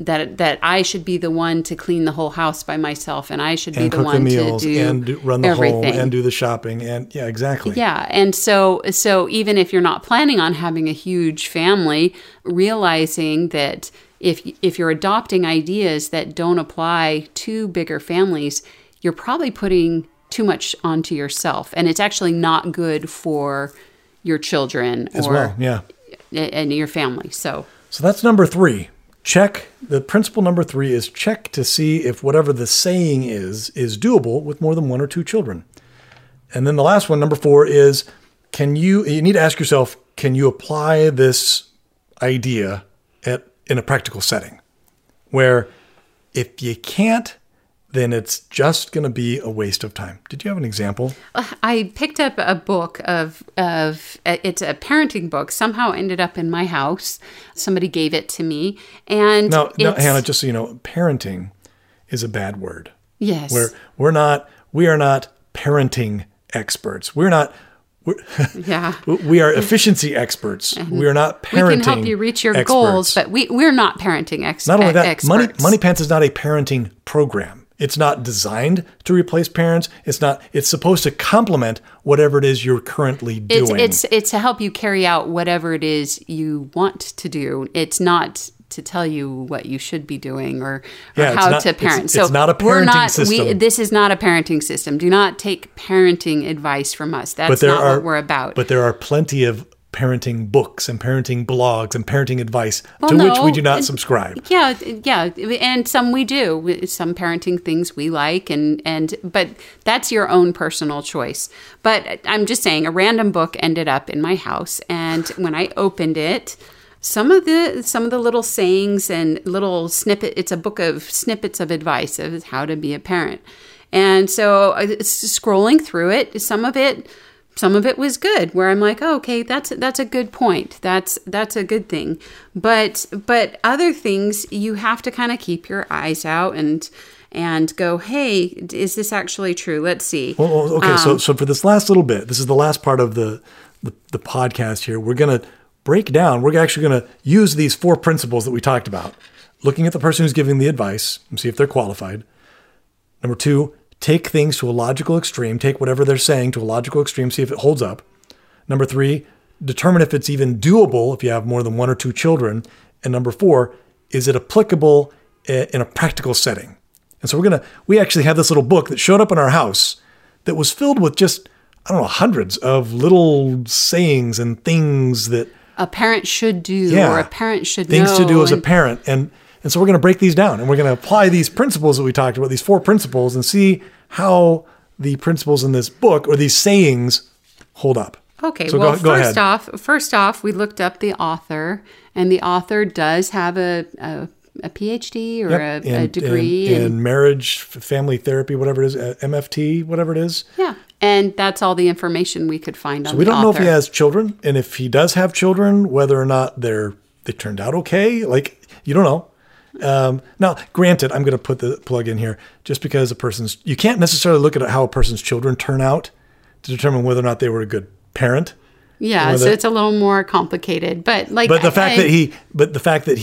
that I should be the one to clean the whole house by myself, and I should be the one to do and run the everything. Home and do the shopping and exactly. Yeah, and so even if you're not planning on having a huge family, realizing that if you're adopting ideas that don't apply to bigger families, you're probably putting too much onto yourself, and it's actually not good for your children as well, and your family. So that's number 3. Check. The principle number 3 is check to see if whatever the saying is doable with more than one or two children. And then the last one, number 4, is you need to ask yourself, can you apply this idea in a practical setting? Where if you can't, then it's just going to be a waste of time. Did you have an example? I picked up a book of it's a parenting book. Somehow ended up in my house. Somebody gave it to me. And now Hannah, just so you know, parenting is a bad word. Yes. We are not parenting experts. We are efficiency experts. We are not parenting experts. We can help you reach your goals, but we're not parenting experts. Not only that, Money Pants is not a parenting program. It's not designed to replace parents. It's supposed to complement whatever it is you're currently doing. It's to help you carry out whatever it is you want to do. It's not to tell you what you should be doing or how to parent. It's not a parenting system. This is not a parenting system. Do not take parenting advice from us. That's not what we're about. But there are plenty of parenting books and parenting blogs and parenting advice which we do not subscribe. Yeah. And some we do. Some parenting things we like, but that's your own personal choice. But I'm just saying, a random book ended up in my house, and when I opened it, some of the little sayings and little snippets, it's a book of snippets of advice of how to be a parent. And so it's scrolling through it, some of it was good, where I'm like, oh, okay, that's a good point. That's a good thing. But other things you have to kind of keep your eyes out and go, hey, is this actually true? Let's see. Well, okay. So for this last little bit, this is the last part of the podcast here. We're going to break down. We're actually going to use these 4 principles that we talked about. Looking at the person who's giving the advice and see if they're qualified. Number 2, take things to a logical extreme. Take whatever they're saying to a logical extreme. See if it holds up. Number 3, determine if it's even doable if you have more than 1 or 2 children. And number 4, is it applicable in a practical setting? And so we actually have this little book that showed up in our house that was filled with just, I don't know, hundreds of little sayings and things that a parent should do, or a parent should know. Things to do as a parent. And so we're going to break these down and we're going to apply these principles that we talked about, these 4 principles, and see how the principles in this book or these sayings hold up. Okay, so well, first off, we looked up the author, and the author does have a PhD or a degree in marriage, family therapy, whatever it is, MFT, whatever it is. Yeah. And that's all the information we could find on the author. So we don't know if he has children, and if he does have children, whether or not they turned out okay. Like, you don't know. Now, granted, I'm going to put the plug in here, just because you can't necessarily look at how a person's children turn out to determine whether or not they were a good parent. Yeah. So it's a little more complicated, but the fact that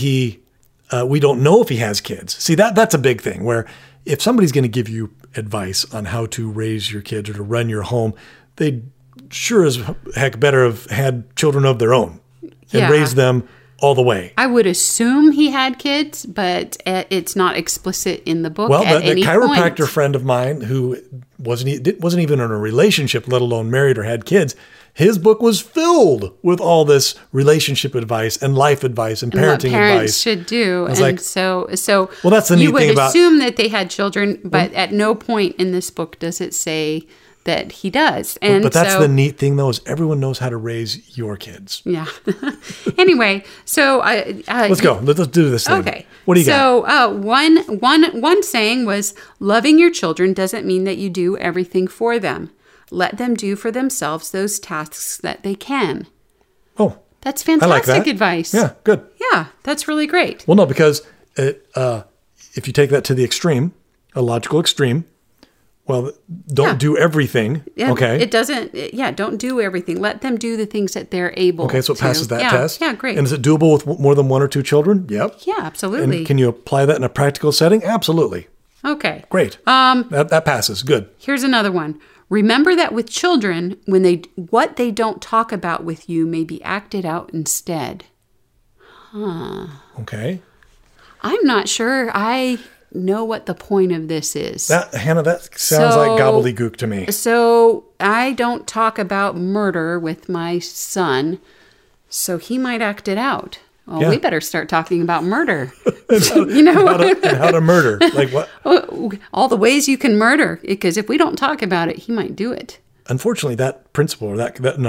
we don't know if he has kids. See, that's a big thing, where if somebody's going to give you advice on how to raise your kids or to run your home, they sure as heck better have had children of their own and raised them all the way. I would assume he had kids, but it's not explicit in the book. Well, the chiropractor friend of mine who wasn't even in a relationship, let alone married or had kids, his book was filled with all this relationship advice and life advice and parenting advice. What parents should do. And like, so well, that's the neat thing about, you would assume that they had children, but at no point in this book does it say that he does. And but that's the neat thing, though, is everyone knows how to raise your kids. Yeah. Anyway, so let's go. Let's do this thing. Okay. What do you got? So one saying was, loving your children doesn't mean that you do everything for them. Let them do for themselves those tasks that they can. Oh. That's fantastic advice. Yeah, good. Yeah, that's really great. Well, no, because if you take that to the extreme, a logical extreme, well, don't do everything. Yeah, okay. Don't do everything. Let them do the things that they're able to. Okay, so it passes that test. Yeah, great. And is it doable with more than 1 or 2 children? Yep. Yeah, absolutely. And can you apply that in a practical setting? Absolutely. Okay. Great. That passes. Good. Here's another one. Remember that with children, what they don't talk about with you may be acted out instead. Huh. Okay. I'm not sure I know what the point of this is. That sounds like gobbledygook to me. So I don't talk about murder with my son, so he might act it out. Well, we better start talking about murder. How to murder. Like what? All the ways you can murder, because if we don't talk about it, he might do it. Unfortunately, that principle, or that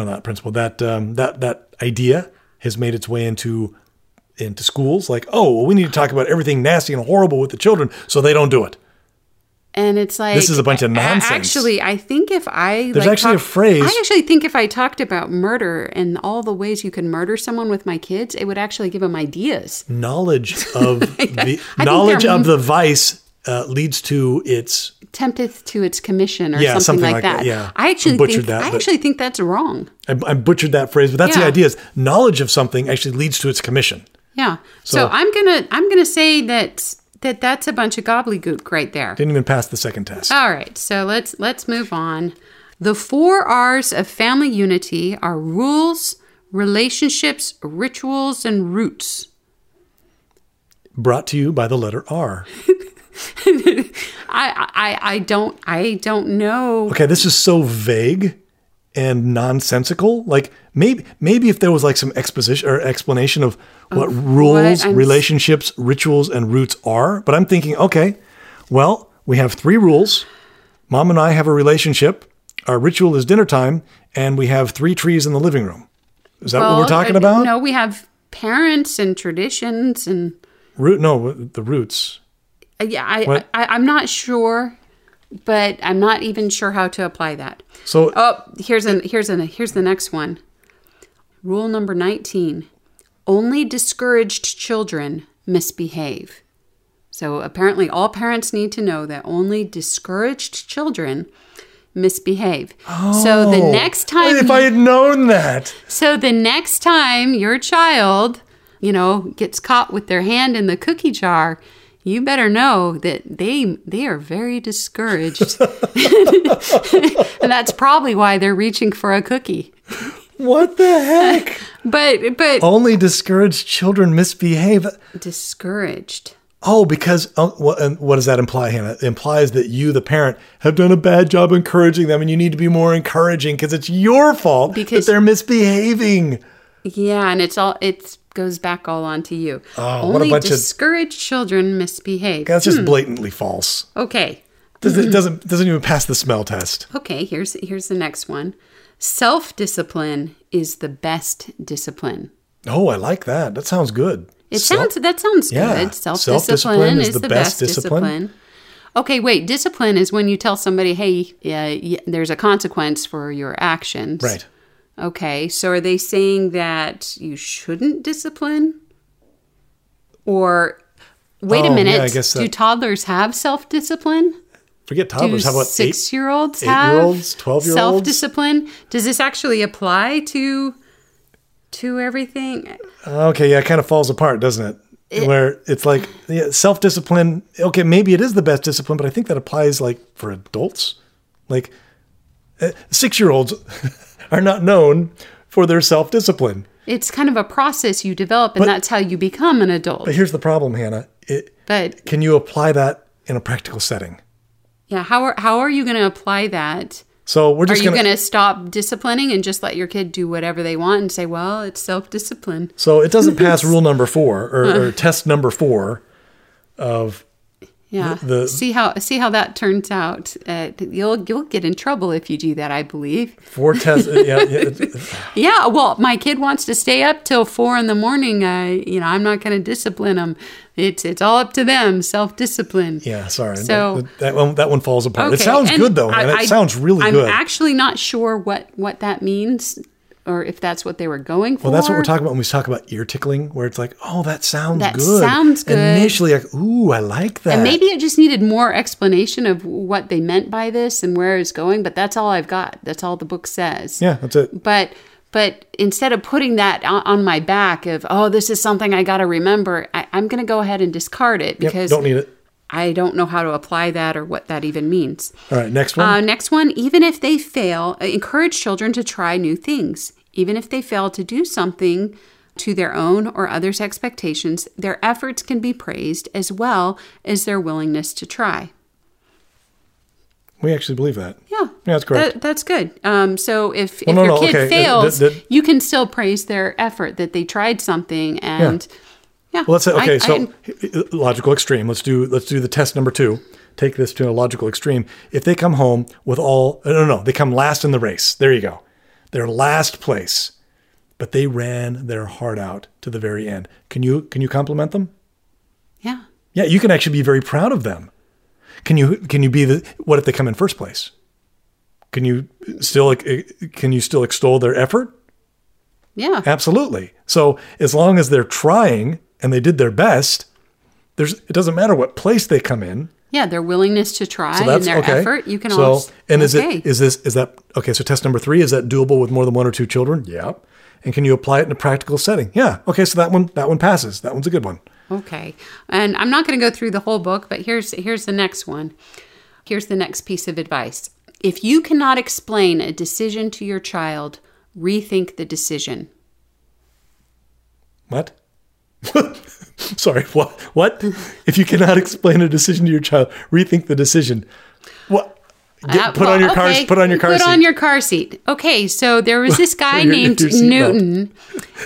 idea has made its way into schools. Like, we need to talk about everything nasty and horrible with the children so they don't do it. And it's like, this is a bunch of nonsense. Actually, I think if I a phrase. I actually think if I talked about murder and all the ways you can murder someone with my kids, it would actually give them ideas. Knowledge of the vice leads to its tempteth to its commission, or something like that. Yeah, I actually think that's wrong. I butchered that phrase, but that's the idea: is knowledge of something actually leads to its commission. Yeah. So I'm gonna say that. That's a bunch of gobbledygook right there. Didn't even pass the second test. All right, so let's move on. The 4 R's of family unity are rules, relationships, rituals, and roots. Brought to you by the letter R. I don't know. Okay, this is so vague and nonsensical. Like maybe if there was like some exposition or explanation of what rules, relationships, rituals, and roots are. But I'm thinking, okay, well, we have 3 rules. Mom and I have a relationship. Our ritual is dinner time, and we have 3 trees in the living room. Is that what we're talking about? No, we have parents and traditions and the roots. Yeah, I'm not sure. but I'm not even sure how to apply that. So here's the next one. Rule number 19. Only discouraged children misbehave. So apparently all parents need to know that only discouraged children misbehave. Oh, so the next time... If I had known that. So the next time your child, you know, gets caught with their hand in the cookie jar, you better know that they are very discouraged. And that's probably why they're reaching for a cookie. What the heck? But only discouraged children misbehave. Discouraged. Oh, because what does that imply, Hannah? It implies that you, the parent, have done a bad job encouraging them, and you need to be more encouraging because it's your fault that they're misbehaving. Yeah, and it goes back all onto you. Oh, only what a bunch discouraged children misbehave. That's just blatantly false. Okay, it doesn't even pass the smell test. Okay, here's the next one. Self-discipline is the best discipline. Oh, I like that. That sounds good. That sounds good. Self-discipline is the best discipline. Okay, wait. Discipline is when you tell somebody, hey, there's a consequence for your actions. Right. Okay, so are they saying that you shouldn't discipline? Or, wait a minute, do toddlers have self-discipline? Forget toddlers. How about 6-year-olds have 8-year-olds, 12-year-olds? Self-discipline? Does this actually apply to everything? Okay, yeah, it kind of falls apart, doesn't it? Where it's like self-discipline. Okay, maybe it is the best discipline, but I think that applies like for adults. Like 6-year-olds are not known for their self-discipline. It's kind of a process you develop, and that's how you become an adult. But here's the problem, Hannah. Can you apply that in a practical setting? Yeah, how are you going to apply that? So are you going to stop disciplining and just let your kid do whatever they want and say, well, it's self-discipline. So it doesn't pass rule number 4 or test number 4 of see how that turns out. You'll get in trouble if you do that, I believe. 4 tests. Yeah. Well, my kid wants to stay up till 4 in the morning. I'm not going to discipline them. It's all up to them, self-discipline. Yeah, sorry. So, that one falls apart. Okay. It sounds good, though. It sounds really good. I'm actually not sure what that means or if that's what they were going for. Well, that's what we're talking about when we talk about ear tickling, where it's like, oh, that sounds good. That sounds good. Initially, like, ooh, I like that. And maybe it just needed more explanation of what they meant by this and where it's going, but that's all I've got. That's all the book says. Yeah, that's it. But instead of putting that on my back of, oh, this is something I got to remember, I'm going to go ahead and discard it because don't need it. I don't know how to apply that or what that even means. All right, next one. Even if they fail, encourage children to try new things. Even if they fail to do something to their own or others' expectations, their efforts can be praised as well as their willingness to try. We actually believe that. Yeah. Yeah, that's correct. That's good. So if your kid fails, you can still praise their effort that they tried something and yeah. Well, let's say, okay, logical extreme. Let's do the test number 2. Take this to a logical extreme. If they come home with they come last in the race. There you go. They're last place. But they ran their heart out to the very end. Can you compliment them? Yeah. Yeah, you can actually be very proud of them. Can you be what if they come in first place? Can you still extol their effort? Yeah. Absolutely. So as long as they're trying and they did their best, it doesn't matter what place they come in. Yeah, their willingness to try and their effort. You can always. And so test number 3, is that doable with more than 1 or 2 children? Yeah. And can you apply it in a practical setting? Yeah. Okay, so that one passes. That one's a good one. Okay. And I'm not going to go through the whole book, but here's the next one. Here's the next piece of advice. If you cannot explain a decision to your child, rethink the decision. What? Sorry, what? If you cannot explain a decision to your child, rethink the decision. What? Put on your car seat. Okay, so there was this guy named Newton,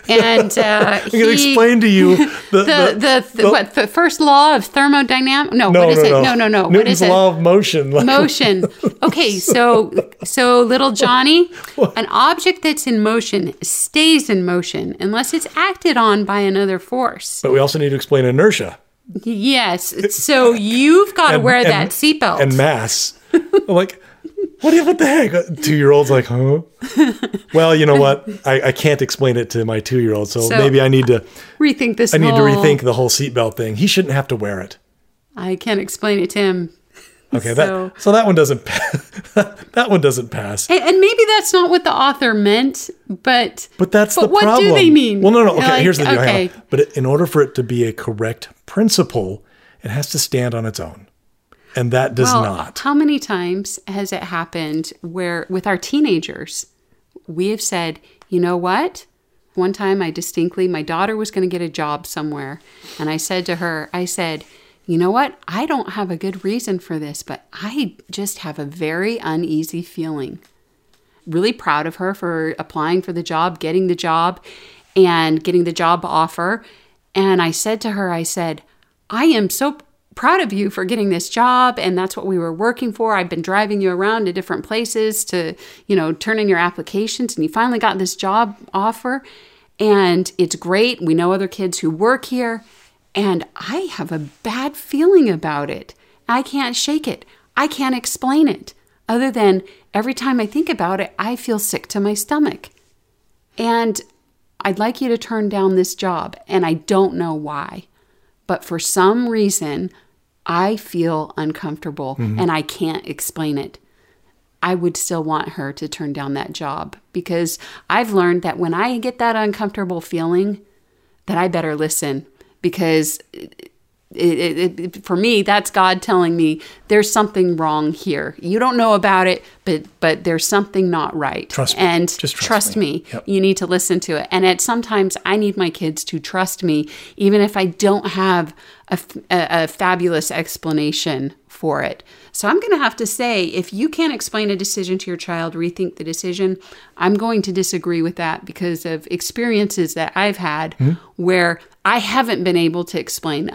and I'm going to explain to you the first law of thermodynamics. No. Newton's law of motion. Motion. Okay, so little Johnny, an object that's in motion stays in motion unless it's acted on by another force. But we also need to explain inertia. Yes. So you've got to wear that seatbelt. And masks. I'm like, what the heck? 2-year-old's like, huh? Well, you know what? I can't explain it to my 2-year-old. So maybe I need to rethink this. I need to rethink the whole seatbelt thing. He shouldn't have to wear it. I can't explain it to him. Okay, so that one doesn't pass. That one doesn't pass. And maybe that's not what the author meant, but that's the problem. What do they mean? Well, no. Okay, like, here's the deal. Okay. But in order for it to be a correct principle, it has to stand on its own, and that does not. How many times has it happened where with our teenagers, we have said, you know what? One time, my daughter was going to get a job somewhere, and I said to her, you know what? I don't have a good reason for this, but I just have a very uneasy feeling. Really proud of her for applying for the job, getting the job, and getting the job offer. And I said to her, I am so proud of you for getting this job, and that's what we were working for. I've been driving you around to different places to, turn in your applications, and you finally got this job offer, and it's great. We know other kids who work here. And I have a bad feeling about it. I can't shake it. I can't explain it. Other than every time I think about it, I feel sick to my stomach. And I'd like you to turn down this job. And I don't know why. But for some reason, I feel uncomfortable and I can't explain it. I would still want her to turn down that job. Because I've learned that when I get that uncomfortable feeling, that I better listen. Because for me, that's God telling me there's something wrong here. You don't know about it, but there's something not right. Trust me. And just trust me. Yep. You need to listen to it. And sometimes I need my kids to trust me, even if I don't have a fabulous explanation for it. So I'm going to have to say, if you can't explain a decision to your child, rethink the decision. I'm going to disagree with that because of experiences that I've had where I haven't been able to explain.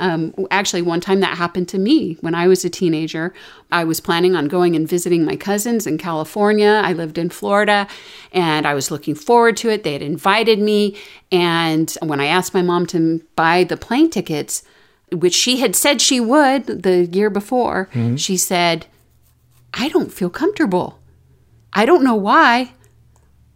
Actually, one time that happened to me when I was a teenager. I was planning on going and visiting my cousins in California. I lived in Florida, and I was looking forward to it. They had invited me, and when I asked my mom to buy the plane tickets, which she had said she would the year before, she said, I don't feel comfortable. I don't know why.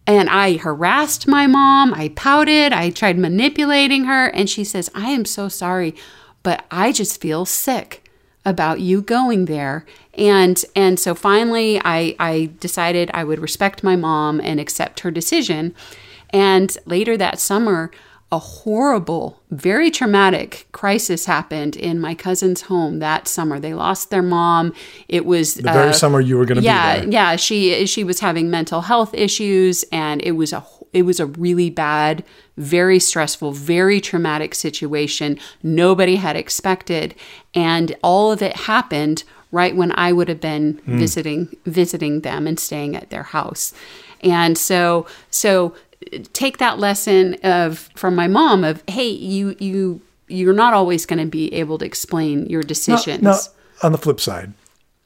And I harassed my mom. I pouted. I tried manipulating her. And she says, I am so sorry, but I just feel sick about you going there. And so finally, I decided I would respect my mom and accept her decision. And later that summer, a horrible, very traumatic crisis happened in my cousin's home that summer. They lost their mom. It was the very summer you were going to be there. Yeah, she was having mental health issues, and it was a really bad, very stressful, very traumatic situation. Nobody had expected, and all of it happened right when I would have been visiting them and staying at their house. And so take that lesson from my mom of, hey, you're not always going to be able to explain your decisions. Now, on the flip side,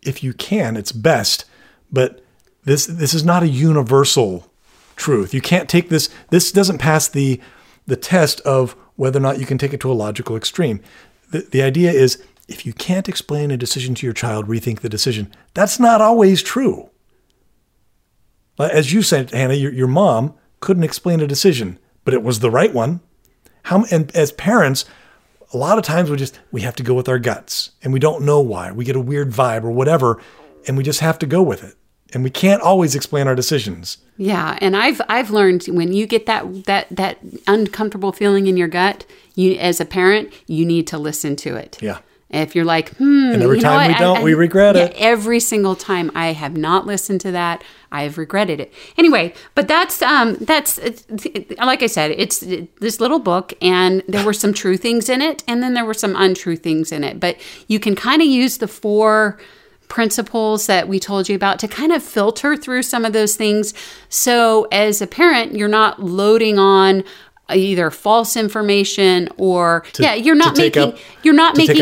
if you can, it's best, but this is not a universal truth. You can't take this doesn't pass the test of whether or not you can take it to a logical extreme. The idea is, if you can't explain a decision to your child, rethink the decision. That's not always true. As you said, Hannah, your mom couldn't explain a decision, but it was the right one. And as parents, a lot of times we have to go with our guts, and we don't know why. We get a weird vibe or whatever, and we just have to go with it. And we can't always explain our decisions. Yeah, and I've learned when you get that uncomfortable feeling in your gut, you as a parent, you need to listen to it. Yeah. If you're like, and every time we regret it. Every single time I have not listened to that, I have regretted it. Anyway, but that's like I said, it's this little book, and there were some true things in it, and then there were some untrue things in it. But you can kind of use the four principles that we told you about to kind of filter through some of those things. So as a parent, you're not loading on either false information or you're not making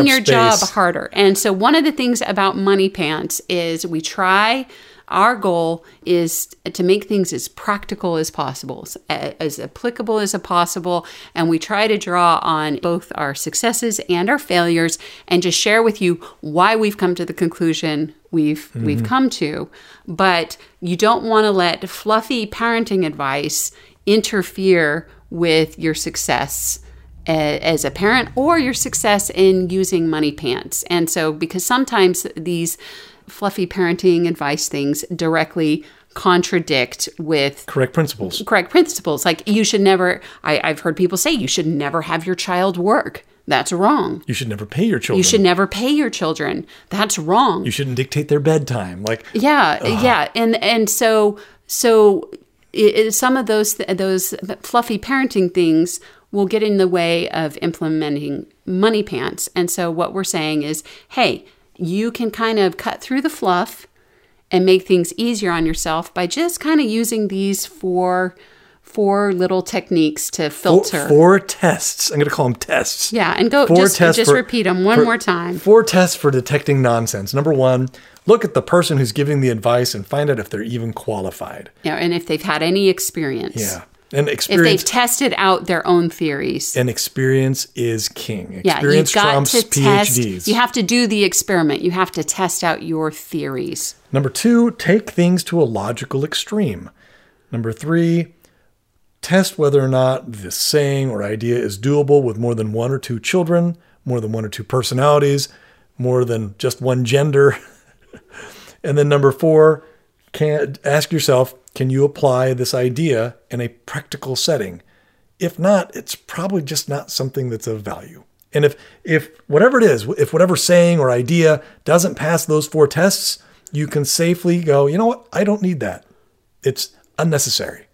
your job harder. And so one of the things about Money Pants is we try Our goal is to make things as practical as possible, as applicable as possible, and we try to draw on both our successes and our failures and just share with you why we've come to the conclusion we've come to. But you don't want to let fluffy parenting advice interfere with your success as a parent or your success in using Money Pants. And so, because sometimes these fluffy parenting advice things directly contradict with correct principles. Like, you should never, I've heard people say, you should never have your child work. That's wrong. You should never pay your children. That's wrong. You shouldn't dictate their bedtime. Like, yeah. And so some of those fluffy parenting things will get in the way of implementing Money Pants. And so what we're saying is, hey, you can kind of cut through the fluff and make things easier on yourself by just kind of using these four little techniques to filter. Four tests. I'm going to call them tests. Yeah, and go just repeat them more time. Four tests for detecting nonsense. Number one, look at the person who's giving the advice and find out if they're even qualified. Yeah, and if they've had any experience. Yeah. And experience, if they've tested out their own theories. And experience is king. Experience trumps PhDs. You have to do the experiment. You have to test out your theories. Number two, take things to a logical extreme. Number three, test whether or not this saying or idea is doable with more than one or two children, more than one or two personalities, more than just one gender. And then number four, ask yourself, can you apply this idea in a practical setting? If not, it's probably just not something that's of value. And if whatever it is, if whatever saying or idea doesn't pass those four tests, you can safely go, you know what? I don't need that. It's unnecessary.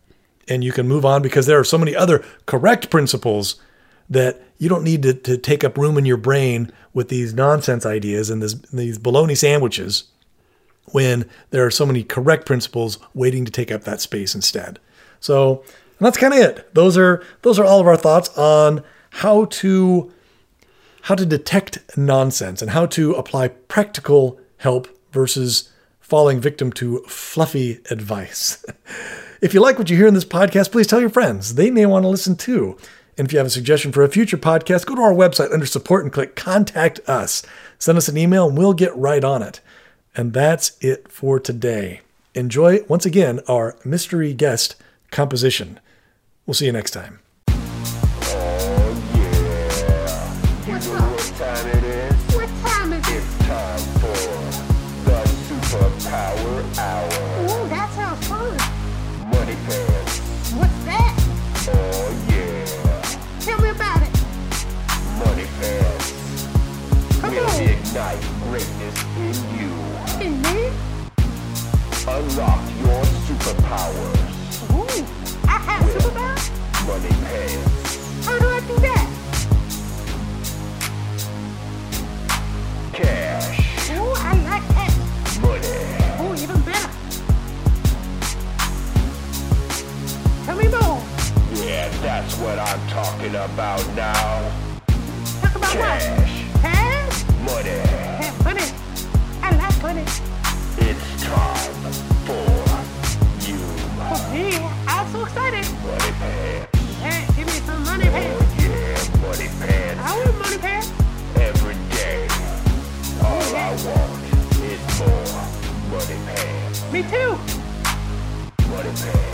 And you can move on, because there are so many other correct principles that you don't need to take up room in your brain with these nonsense ideas and these bologna sandwiches, when there are so many correct principles waiting to take up that space instead. So, and that's kind of it. Those are all of our thoughts on how to detect nonsense and how to apply practical help versus falling victim to fluffy advice. If you like what you hear in this podcast, please tell your friends. They may want to listen too. And if you have a suggestion for a future podcast, go to our website under support and click contact us. Send us an email and we'll get right on it. And that's it for today. Enjoy, once again, our mystery guest composition. We'll see you next time. Unlock your superpowers. Ooh, I have superpowers? Money Pants. How do I do that? Cash. Ooh, I like that. Money. Ooh, even better. Tell me more. Yeah, that's what I'm talking about now. Talk about cash. What? Cash? Money. Yeah, money. I like money. It's time for you. Oh, me? I'm so excited. Money Pants. Hey, give me some Money Pants. Oh, yeah, Money Pants. I want Money Pants. Every day. All I want is more Money Pants. Me too. Money Pants.